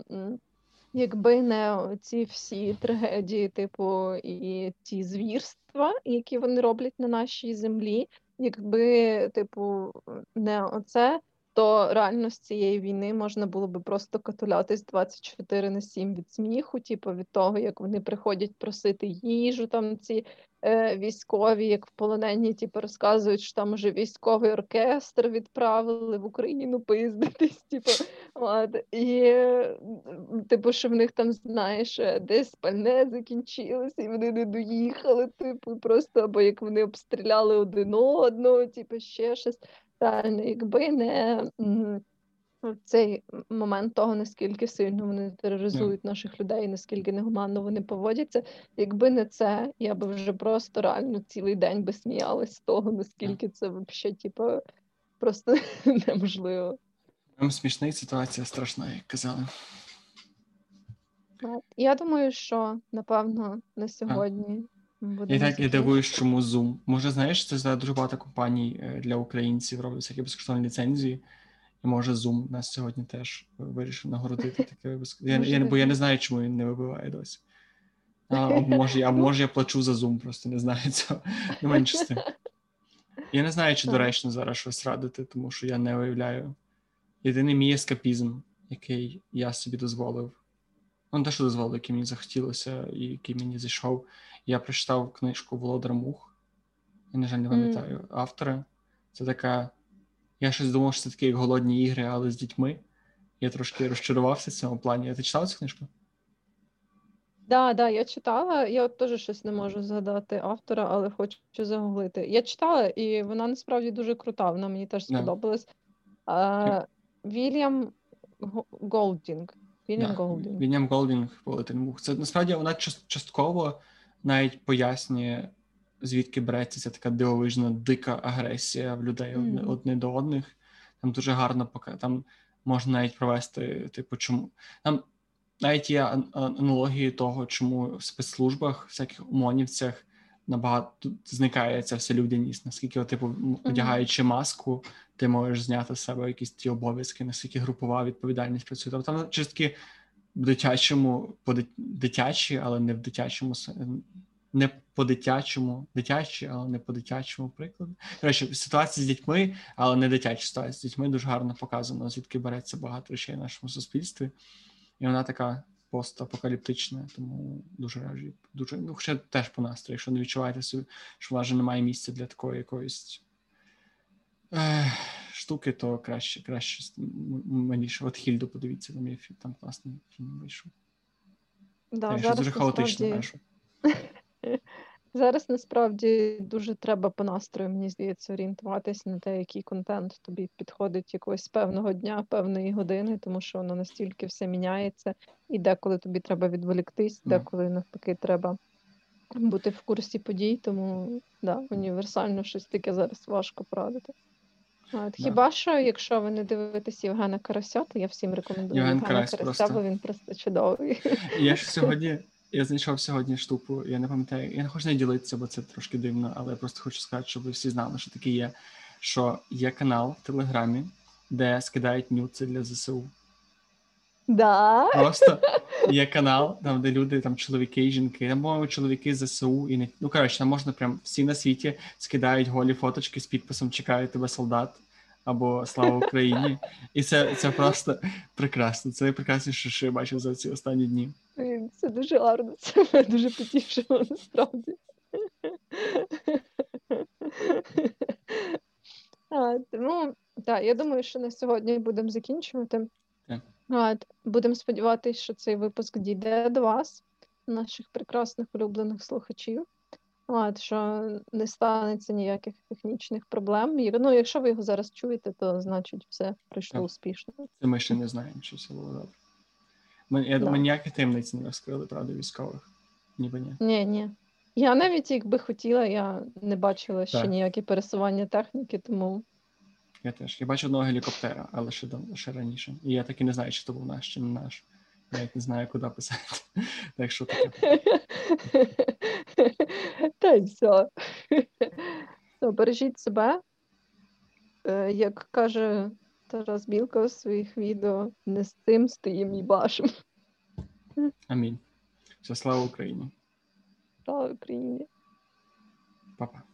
Якби не ці всі трагедії, типу, і ті звірства, які вони роблять на нашій землі, якби, типу, не оце, то реально з цієї війни можна було би просто катулятись двадцять чотири на сім від сміху, типу, від того, як вони приходять просити їжу, там ці е, військові, як в полоненні, типу, розказують, що там уже військовий оркестр відправили в Україну пиздитись, типу, от, і, типу, що в них там, знаєш, десь спальне закінчилось, і вони не доїхали, типу, просто, або як вони обстріляли один одного, типу, ще щось. Якби не в цей момент того, наскільки сильно вони тероризують наших людей, наскільки негуманно вони поводяться, якби не це, я би вже просто реально цілий день би сміялась з того, наскільки це взагалі, типу, просто неможливо. Нам смішна ситуація страшна, як казали. Я думаю, що, напевно, на сьогодні... Буде і так, я дивуюсь, чому Zoom. Може, знаєш, це зараз дуже багато компаній для українців роблять всякі безкоштовні ліцензії. І може Zoom нас сьогодні теж вирішив нагородити таке безкоштовне. Бо я не знаю, чому він не вибиває досі. А може я, може, я плачу за Zoom, просто не знаю цього. Не менше з тим. Я не знаю, чи доречно зараз щось радити, тому що я не уявляю. Єдиний мій ескапізм, який я собі дозволив. Ну, те, що дозволив, який мені захотілося і який мені зійшов. Я прочитав книжку «Володар мух». Я, на жаль, не пам'ятаю mm. автора. Це така... Я щось думав, що це такі голодні ігри, але з дітьми. Я трошки розчарувався в цьому плані. Ти читала цю книжку? Так, да, так, да, я читала. Я от теж щось не можу згадати автора, але хочу загуглити. Я читала, і вона насправді дуже крута. Вона мені теж сподобалась. Yeah. Uh, Вільям Голдінг. Вільям yeah. Голдінг. Вільям Голдінг, «Володар мух». Це, насправді, вона частково... навіть пояснює звідки береться ця така дивовижна дика агресія в людей mm. одне до одних. Там дуже гарно пока там можна навіть провести, типу, чому там навіть є аналогії того, чому в спецслужбах, всяких ОМОНівцях набагато зникає ця вселюдяність. Наскільки, типу, одягаючи маску, ти можеш зняти з себе якісь ті обов'язки, наскільки групова відповідальність працює. Тобто там чистки в дитячому, по дитячі, але не в дитячому, не по дитячому, дитячі, але не по дитячому прикладу. Коротше, ситуація з дітьми, але не дитяча ситуація з дітьми, дуже гарно показано, звідки береться багато речей в нашому суспільстві. І вона така постапокаліптична, тому дуже раджу. Дуже, ну, хоча теж по настрою, якщо не відчуваєте собі, що вона вже немає місця для такої якоїсь ех, штуки, то краще, краще маніше. От Хільду подивіться, там, там класний фільм вийшов. Да, я дуже хаотично кажу. Зараз, насправді, дуже треба по настрою, мені здається, орієнтуватись на те, який контент тобі підходить якогось певного дня, певної години, тому що воно настільки все міняється, і деколи тобі треба відволіктись, деколи, навпаки, треба бути в курсі подій, тому, да, універсально щось таке зараз важко порадити. От, хіба да. що, якщо ви не дивитесь Євгена Карася, то я всім рекомендую Євген Карася, просто. Бо він просто чудовий. Я ж сьогодні... Я знайшов сьогодні штуку, я не пам'ятаю, я не хочу не ділитися, бо це трошки дивно, але я просто хочу сказати, щоб ви всі знали, що таке є, що є канал в Телеграмі, де скидають нюци для ЗСУ. Да. Просто є канал, там, де люди, там, чоловіки і жінки, там, по-моєму, чоловіки ЗСУ і не... Ну, коротше, там можна прям всі на світі скидають голі фоточки з підписом «Чекаю тебе, солдат» або «Слава Україні». І це, це просто прекрасно. Це найпрекрасніше, що я бачив за ці останні дні. Це дуже гарно, це дуже потішило, насправді. А, тому, так, я думаю, що на сьогодні будемо закінчувати. От, будемо сподіватися, що цей випуск дійде до вас, наших прекрасних улюблених слухачів. От, що не станеться ніяких технічних проблем. І, ну, якщо ви його зараз чуєте, то, значить, все пройшло так. успішно. Це ми ще не знаємо, що все було добре. Ми, я думаю, да. ніякі таємниці не розкрили, правда, військових. Ніби ні. Ні, ні. Я навіть, якби хотіла, я не бачила ще так. ніякі пересування техніки, тому... Я теж. Я бачу одного гелікоптера, але ще, ще раніше. І я так і не знаю, чи то був наш, чи не наш. Я навіть не знаю, куди писати. Так що таке. Та й все. Бережіть себе. Як каже... Тарас Білка у своїх відео, не з тим стоїм і башим. Амінь. Все, слава Україні. Слава Україні. Па-па.